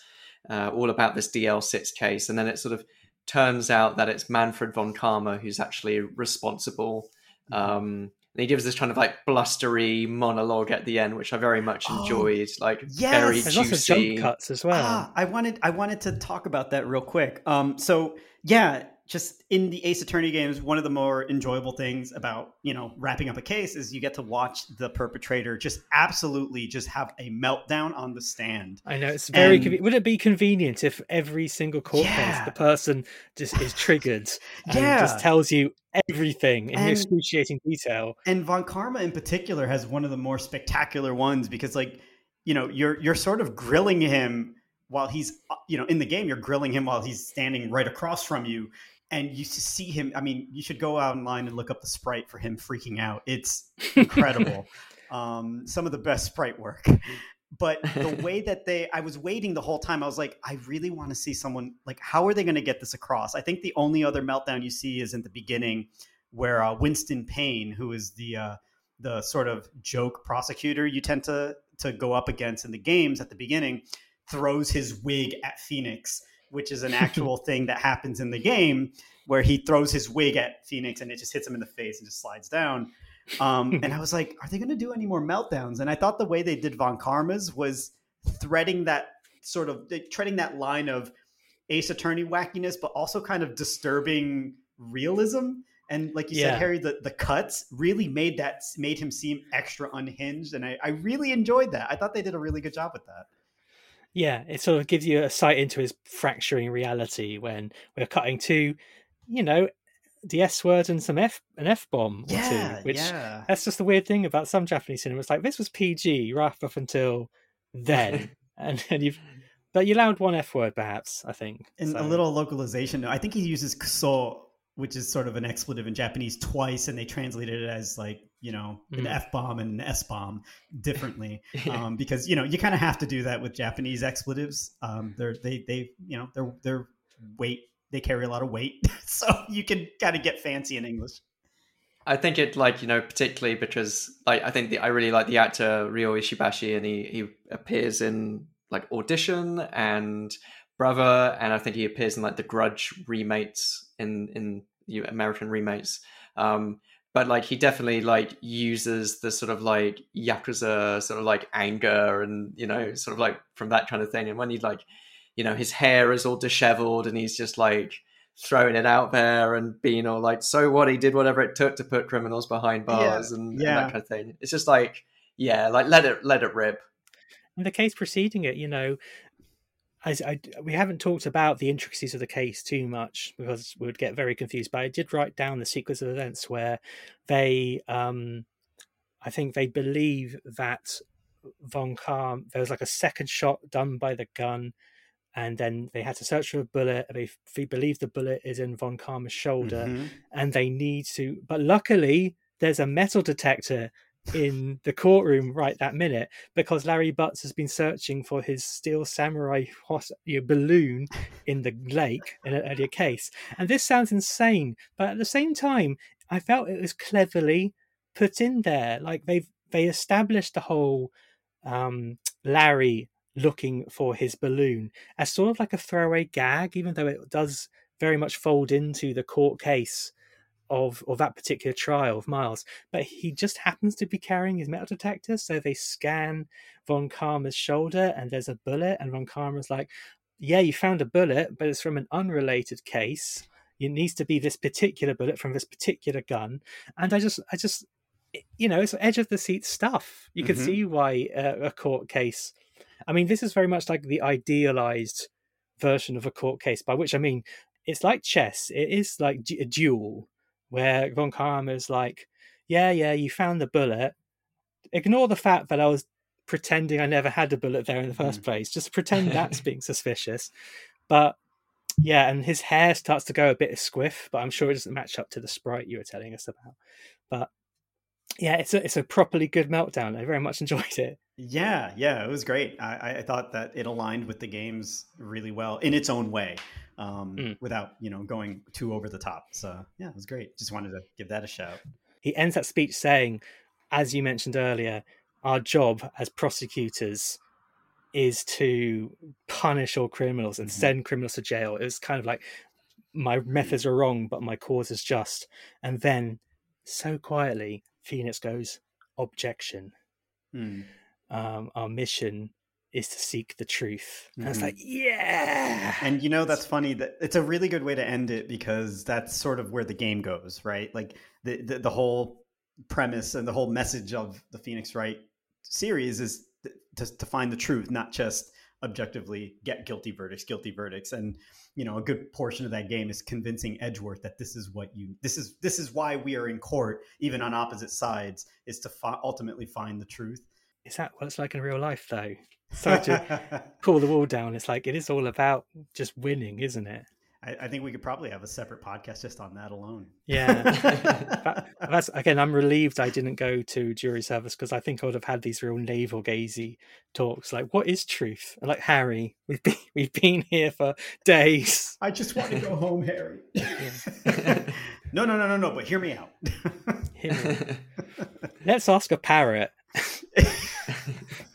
all about this DL-6 case, and then it sort of turns out that it's Manfred von Karma who's actually responsible. Mm-hmm. And he gives this kind of like blustery monologue at the end, which I very much enjoyed. Like, yes! Very juicy. There's lots of jump cuts as well. I wanted to talk about that real quick. So yeah, just in the Ace Attorney games, one of the more enjoyable things about, you know, wrapping up a case is you get to watch the perpetrator just absolutely just have a meltdown on the stand. I know, it's very would it be convenient if every single court case the person just is triggered and just tells you everything in excruciating detail. And Von Karma in particular has one of the more spectacular ones because, like, you know, you're sort of grilling him while he's, you know, in the game, you're grilling him while he's standing right across from you. And you see him. I mean, you should go online and look up the sprite for him freaking out. It's incredible. Some of the best sprite work. But the way that I was waiting the whole time. I was like, I really want to see someone, like, how are they going to get this across? I think the only other meltdown you see is in the beginning where Winston Payne, who is the sort of joke prosecutor you tend to go up against in the games at the beginning, throws his wig at Phoenix, which is an actual thing that happens in the game where he throws his wig at Phoenix and it just hits him in the face and just slides down. And I was like, are they going to do any more meltdowns? And I thought the way they did Von Karma's was treading that line of Ace Attorney wackiness, but also kind of disturbing realism. And like you said, Harry, the cuts really made him seem extra unhinged. And I really enjoyed that. I thought they did a really good job with that. Yeah, it sort of gives you a sight into his fracturing reality when we're cutting to, you know, the S word and an F bomb or two. Which that's just the weird thing about some Japanese cinema. It's like this was PG right up until then, but you allowed one F word perhaps. I think a little localization. I think he uses kuso, which is sort of an expletive in Japanese, twice, and they translated it as like, you know, an F-bomb and an S-bomb differently. Because, you know, you kind of have to do that with Japanese expletives. They carry a lot of weight. So you can kind of get fancy in English. I think it, like, you know, particularly because, like, I think I really like the actor Ryo Ishibashi, and he appears in like Audition and Brother, and I think he appears in like the Grudge remakes in American remakes. But like he definitely like uses the sort of like Yakuza sort of like anger and, you know, sort of like from that kind of thing. And when he like you know, his hair is all disheveled and he's just like throwing it out there and being all like, so what, he did whatever it took to put criminals behind bars and that kind of thing. It's just like, yeah, like let it rip. And the case preceding it, you know, we haven't talked about the intricacies of the case too much because we would get very confused, but I did write down the sequence of events where they, I think they believe that Von Karma, there was like a second shot done by the gun, and then they had to search for a bullet. They believe the bullet is in Von Karma's shoulder, and they need to. But luckily, there's a metal detector in the courtroom right that minute because Larry Butz has been searching for his Steel Samurai balloon in the lake in an earlier case. And this sounds insane, but at the same time, I felt it was cleverly put in there. Like they established the whole Larry looking for his balloon as sort of like a throwaway gag, even though it does very much fold into the court case of that particular trial of Miles. But he just happens to be carrying his metal detector, so they scan Von Karma's shoulder and there's a bullet, and Von Karma's like, yeah, you found a bullet, but it's from an unrelated case. It needs to be this particular bullet from this particular gun. And I just, you know, it's edge of the seat stuff. You can see why a court case, I mean, this is very much like the idealized version of a court case, by which I mean, it's like chess. It is like a duel where Von Karma's like, yeah, you found the bullet. Ignore the fact that I was pretending I never had a bullet there in the first place. Just pretend that's being suspicious. But yeah, and his hair starts to go a bit squiff, but I'm sure it doesn't match up to the sprite you were telling us about. But yeah, it's a properly good meltdown. I very much enjoyed it. Yeah, it was great. I thought that it aligned with the games really well in its own way, without, you know, going too over the top. So yeah, it was great. Just wanted to give that a shout. He ends that speech saying, as you mentioned earlier, our job as prosecutors is to punish all criminals and send criminals to jail. It was kind of like, my methods are wrong, but my cause is just. And then so quietly, Phoenix goes, objection. Our mission is to seek the truth. And it's like, yeah. And you know, that's funny. That it's a really good way to end it because that's sort of where the game goes, right? Like the whole premise and the whole message of the Phoenix Wright series is to find the truth, not just objectively get guilty verdicts. And, you know, a good portion of that game is convincing Edgeworth that this is why we are in court, even on opposite sides, is to ultimately find the truth. Is that what it's like in real life, though? So to pull the wall down, it's like, it is all about just winning, isn't it? I think we could probably have a separate podcast just on that alone. Yeah. That's, again, I'm relieved I didn't go to jury service because I think I would have had these real navel-gazy talks. Like, what is truth? And like, Harry, we've been here for days. I just want to go home, Harry. No, but hear me out. Let's ask a parrot.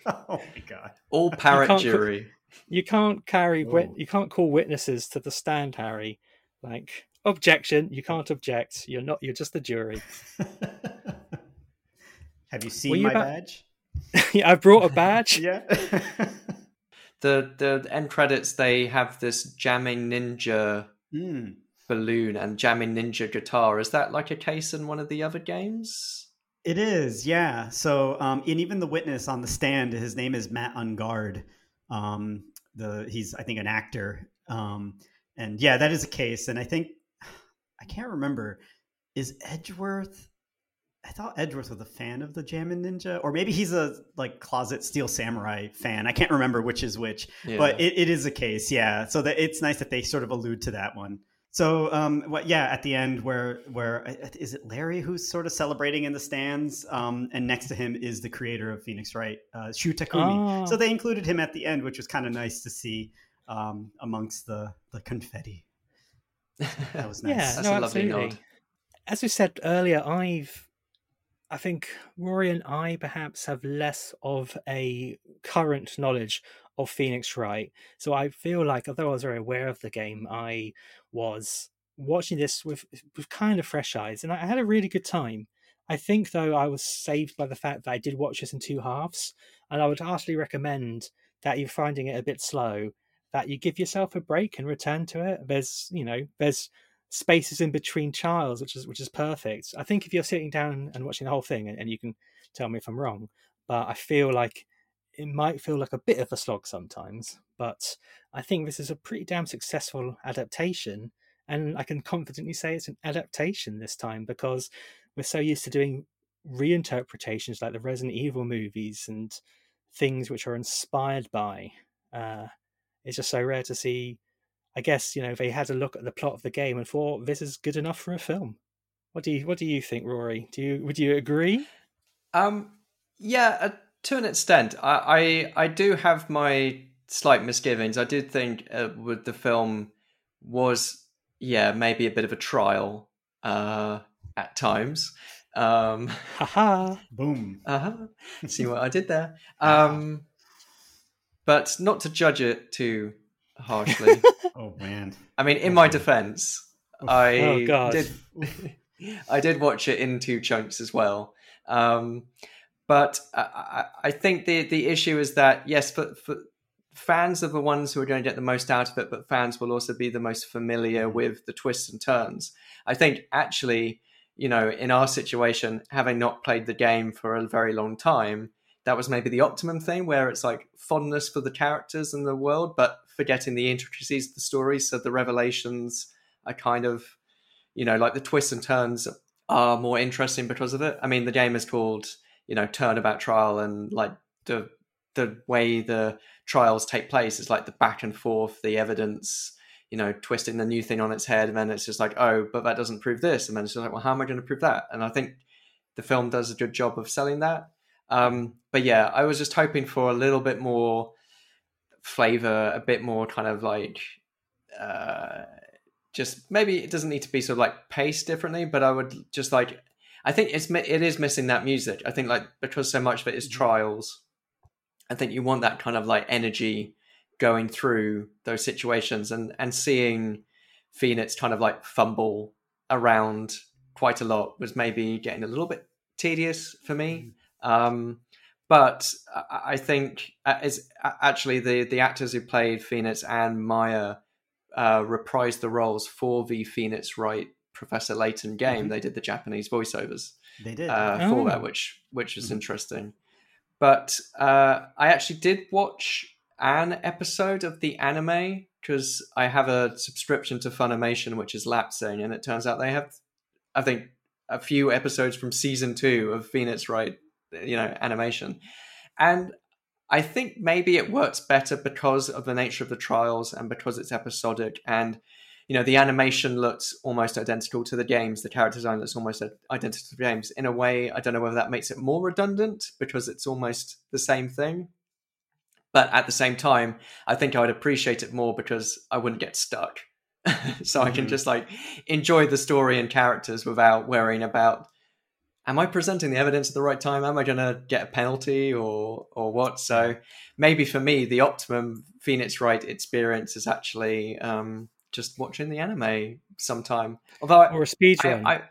Oh my god! All parrot jury. You can't call witnesses to the stand, Harry. Like, objection. You can't object. You're just the jury. Have you seen my badge? Yeah, I brought a badge. Yeah. The end credits. They have this jamming ninja balloon and jamming ninja guitar. Is that like a case in one of the other games? It is, yeah. So, and even the witness on the stand, his name is Matt Ungard. He's, I think, an actor. And yeah, that is a case. And I think, I can't remember, is Edgeworth? I thought Edgeworth was a fan of the Jammin' Ninja, or maybe he's a like closet Steel Samurai fan. I can't remember which is which, but it is a case, yeah. So that it's nice that they sort of allude to that one. So, at the end where is it Larry who's sort of celebrating in the stands? And next to him is the creator of Phoenix Wright, Shu Takumi. Oh. So they included him at the end, which was kind of nice to see amongst the confetti. That was nice. Yeah, that's a lovely nod. As we said earlier, I think Rory and I perhaps have less of a current knowledge of Phoenix Wright. So I feel like, although I was very aware of the game, I was watching this with kind of fresh eyes, and I had a really good time. I think, though, I was saved by the fact that I did watch this in two halves, and I would heartily recommend that you're finding it a bit slow, that you give yourself a break and return to it. There's, you know, there's spaces in between trials, which is perfect. I think if you're sitting down and watching the whole thing, and you can tell me if I'm wrong, but I feel like it might feel like a bit of a slog sometimes, but I think this is a pretty damn successful adaptation. And I can confidently say it's an adaptation this time, because we're so used to doing reinterpretations like the Resident Evil movies and things which are inspired by. It's just so rare to see, I guess, you know, they had a look at the plot of the game and thought, this is good enough for a film. What do you think, Rory? Would you agree? To an extent, I do have my slight misgivings. I do think with the film was, maybe a bit of a trial at times. Haha! Boom! Uh-huh. See what I did there? But not to judge it too harshly. Oh man! I mean, in my defense, I did watch it in two chunks as well. But I think the issue is that, yes, for fans are the ones who are going to get the most out of it, but fans will also be the most familiar with the twists and turns. I think actually, you know, in our situation, having not played the game for a very long time, that was maybe the optimum thing, where it's like fondness for the characters and the world, but forgetting the intricacies of the story. So the revelations are kind of, you know, like the twists and turns are more interesting because of it. I mean, the game is called, you know, Turnabout Trial, and like the way the trials take place is like the back and forth, the evidence, you know, twisting the new thing on its head, and then it's just like, oh, but that doesn't prove this, and then it's just like, well, how am I going to prove that? And I think the film does a good job of selling that. But yeah, I was just hoping for a little bit more flavor, a bit more kind of like just maybe it doesn't need to be sort of like paced differently, but I would just like, I think it is missing that music. I think like because so much of it is trials, I think you want that kind of like energy going through those situations, and seeing Phoenix kind of like fumble around quite a lot was maybe getting a little bit tedious for me. But I think it's actually the actors who played Phoenix and Maya reprised the roles for the Phoenix Wright Professor Layton game. Mm-hmm. They did the Japanese voiceovers. They did for that, which is interesting. But I actually did watch an episode of the anime because I have a subscription to Funimation, which is lapsing, and it turns out they have, I think, a few episodes from season 2 of Phoenix Wright, you know, animation. And I think maybe it works better because of the nature of the trials and because it's episodic, and you know, the animation looks almost identical to the games. The character design looks almost identical to the games. In a way, I don't know whether that makes it more redundant because it's almost the same thing. But at the same time, I think I would appreciate it more because I wouldn't get stuck. So I can just like enjoy the story and characters without worrying about, am I presenting the evidence at the right time? Am I going to get a penalty or what? So maybe for me, the optimum Phoenix Wright experience is actually... just watching the anime sometime, or a speedrun,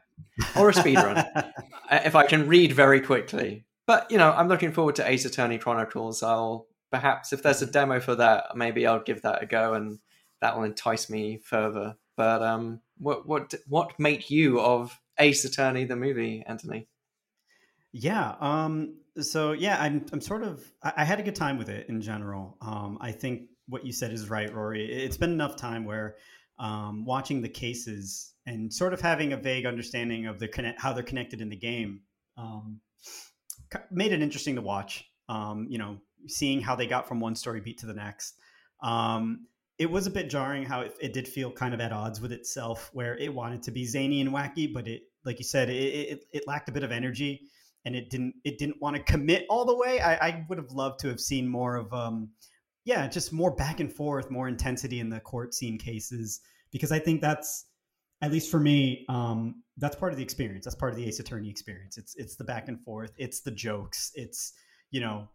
if I can read very quickly. But you know, I'm looking forward to Ace Attorney Chronicles. I'll perhaps, if there's a demo for that, maybe I'll give that a go, and that will entice me further. But what make you of Ace Attorney the movie, Anthony? Yeah. So yeah, I'm sort of. I had a good time with it in general. I think what you said is right, Rory. It's been enough time where watching the cases and sort of having a vague understanding of how they're connected in the game made it interesting to watch, you know, seeing how they got from one story beat to the next. It was a bit jarring how it did feel kind of at odds with itself, where it wanted to be zany and wacky, but it, like you said, it lacked a bit of energy, and it didn't want to commit all the way. I would have loved to have seen more of... just more back and forth, more intensity in the court scene cases, because I think that's, at least for me, that's part of the experience. That's part of the Ace Attorney experience. It's the back and forth. It's the jokes. It's, you know,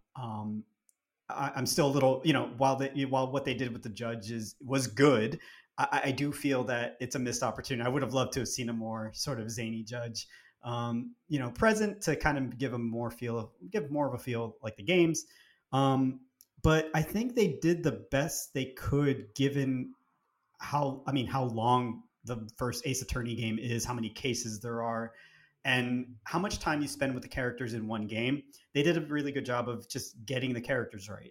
I'm still a little, you know, while what they did with the judges was good, I do feel that it's a missed opportunity. I would have loved to have seen a more sort of zany judge, you know, present to kind of give more of a feel like the games. but I think they did the best they could given how long the first Ace Attorney game is, how many cases there are, and how much time you spend with the characters in one game. They did a really good job of just getting the characters right,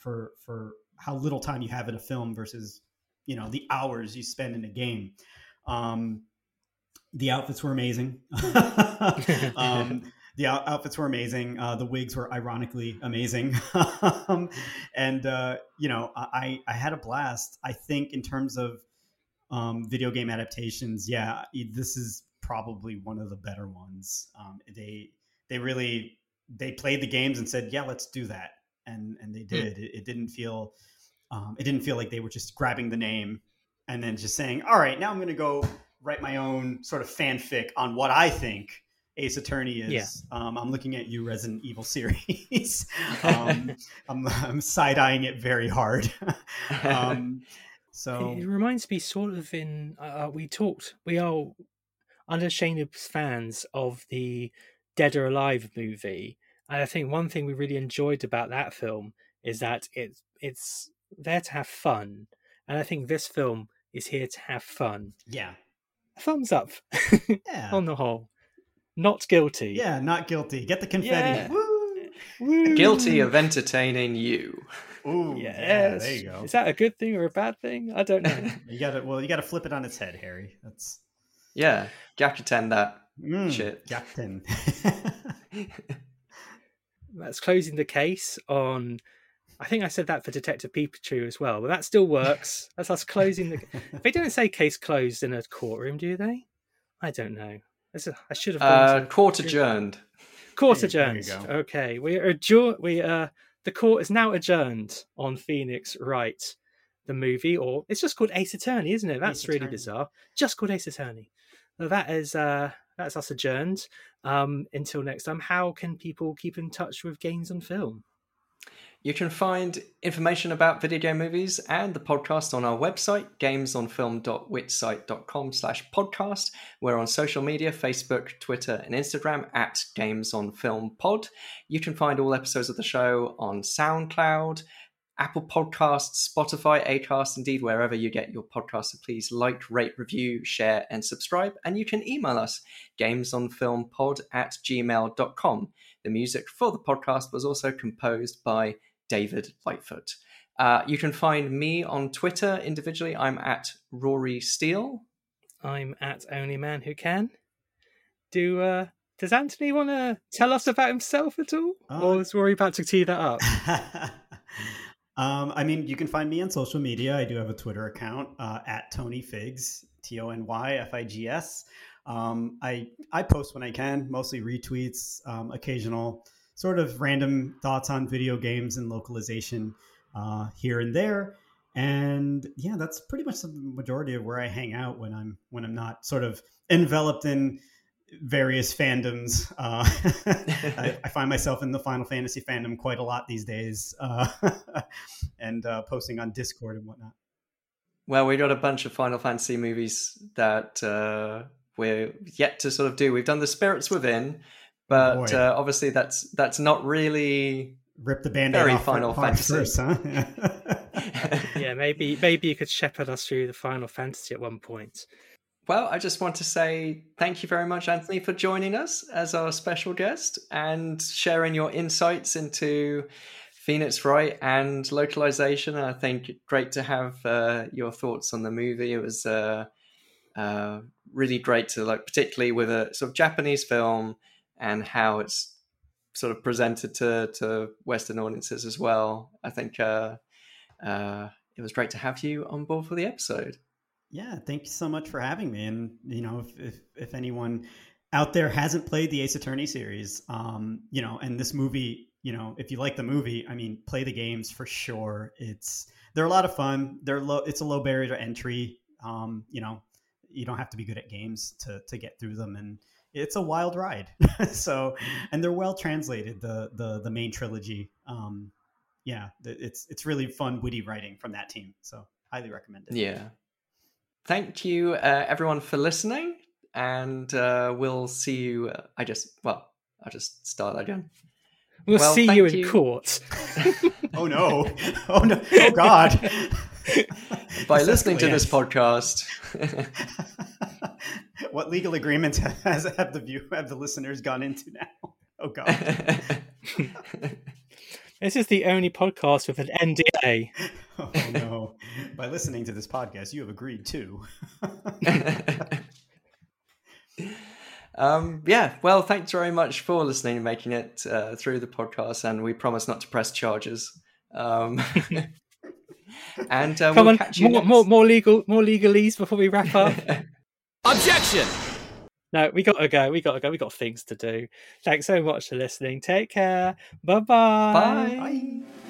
for how little time you have in a film versus, the hours you spend in a game. The outfits were amazing. The outfits were amazing. The wigs were ironically amazing. I had a blast. I think in terms of video game adaptations, yeah, this is probably one of the better ones. They played the games and said, yeah, let's do that. And they did. It didn't feel like they were just grabbing the name and then just saying, all right, now I'm going to go write my own sort of fanfic on what I think Ace Attorney is. Yeah. I'm looking at you, Resident Evil series. I'm side-eyeing it very hard. So it reminds me sort of we are unashamed fans of the Dead or Alive movie. And I think one thing we really enjoyed about that film is that it's there to have fun. And I think this film is here to have fun. Yeah. Thumbs up. Yeah. On the whole. Not guilty. Yeah, not guilty. Get the confetti. Yeah. Woo! Woo! Guilty of entertaining you. Ooh, yes. Yeah, there you go. Is that a good thing or a bad thing? I don't know. You got to flip it on its head, Harry. That's yeah. Gyakuten that shit. Gyakuten. That's closing the case on. I think I said that for Detective Pikachu as well, but that still works. That's us closing the. They don't say case closed in a courtroom, do they? I don't know. I should have court adjourned. Court adjourned. There you go. Okay, the court is now adjourned on Phoenix Wright, the movie, or it's just called Ace Attorney, isn't it? That's really bizarre. Just called Ace Attorney. Now that is that's us adjourned. Until next time, how can people keep in touch with Games on Film? You can find information about video game movies and the podcast on our website, gamesonfilm.wixsite.com/podcast. We're on social media, Facebook, Twitter, and Instagram @GamesOnFilmPod. You can find all episodes of the show on SoundCloud, Apple Podcasts, Spotify, Acast, indeed, wherever you get your podcasts. So please like, rate, review, share, and subscribe. And you can email us, gamesonfilmpod@gmail.com. The music for the podcast was also composed by David Lightfoot. You can find me on Twitter individually. I'm @RorySteele. I'm @OnlyManWhoCan. Does Anthony want to tell us about himself at all? Or is Rory about to tee that up? You can find me on social media. I do have a Twitter account, @TonyFigs, TonyFigs. I post when I can, mostly retweets, occasional sort of random thoughts on video games and localization here and there. And yeah, that's pretty much the majority of where I hang out when I'm not sort of enveloped in various fandoms. I find myself in the Final Fantasy fandom quite a lot these days, and posting on Discord and whatnot. Well, we got a bunch of Final Fantasy movies that we're yet to sort of do. We've done The Spirits Within, but obviously that's not really rip the band-aid very off Final Fantasy first, huh? Yeah, maybe you could shepherd us through the Final Fantasy at one point. Well, I just want to say thank you very much, Anthony, for joining us as our special guest and sharing your insights into Phoenix Wright and localization. I think great to have your thoughts on the movie. It was really great to look, particularly with a sort of Japanese film and how it's sort of presented to Western audiences as well. I think it was great to have you on board for the episode. Yeah, thank you so much for having me. And, if anyone out there hasn't played the Ace Attorney series, and this movie, if you like the movie, play the games for sure. They're a lot of fun. It's a low barrier to entry. You don't have to be good at games to get through them. And it's a wild ride. And they're well translated, the main trilogy. It's really fun, witty writing from that team. So highly recommend it. Yeah. Thank you, everyone, for listening, and we'll see you. I'll just start again. We'll see you in court. Oh, no. Oh, no. Oh, God. By listening to this podcast. What legal agreements have the listeners gone into now? Oh, God. This is the only podcast with an NDA. Oh, no. By listening to this podcast, you have agreed to. Well, thanks very much for listening and making it through the podcast. And we promise not to press charges. And come on, catch you more legalese before we wrap up. Objection! No, we gotta go. We got things to do. Thanks so much for listening. Take care. Bye-bye. Bye.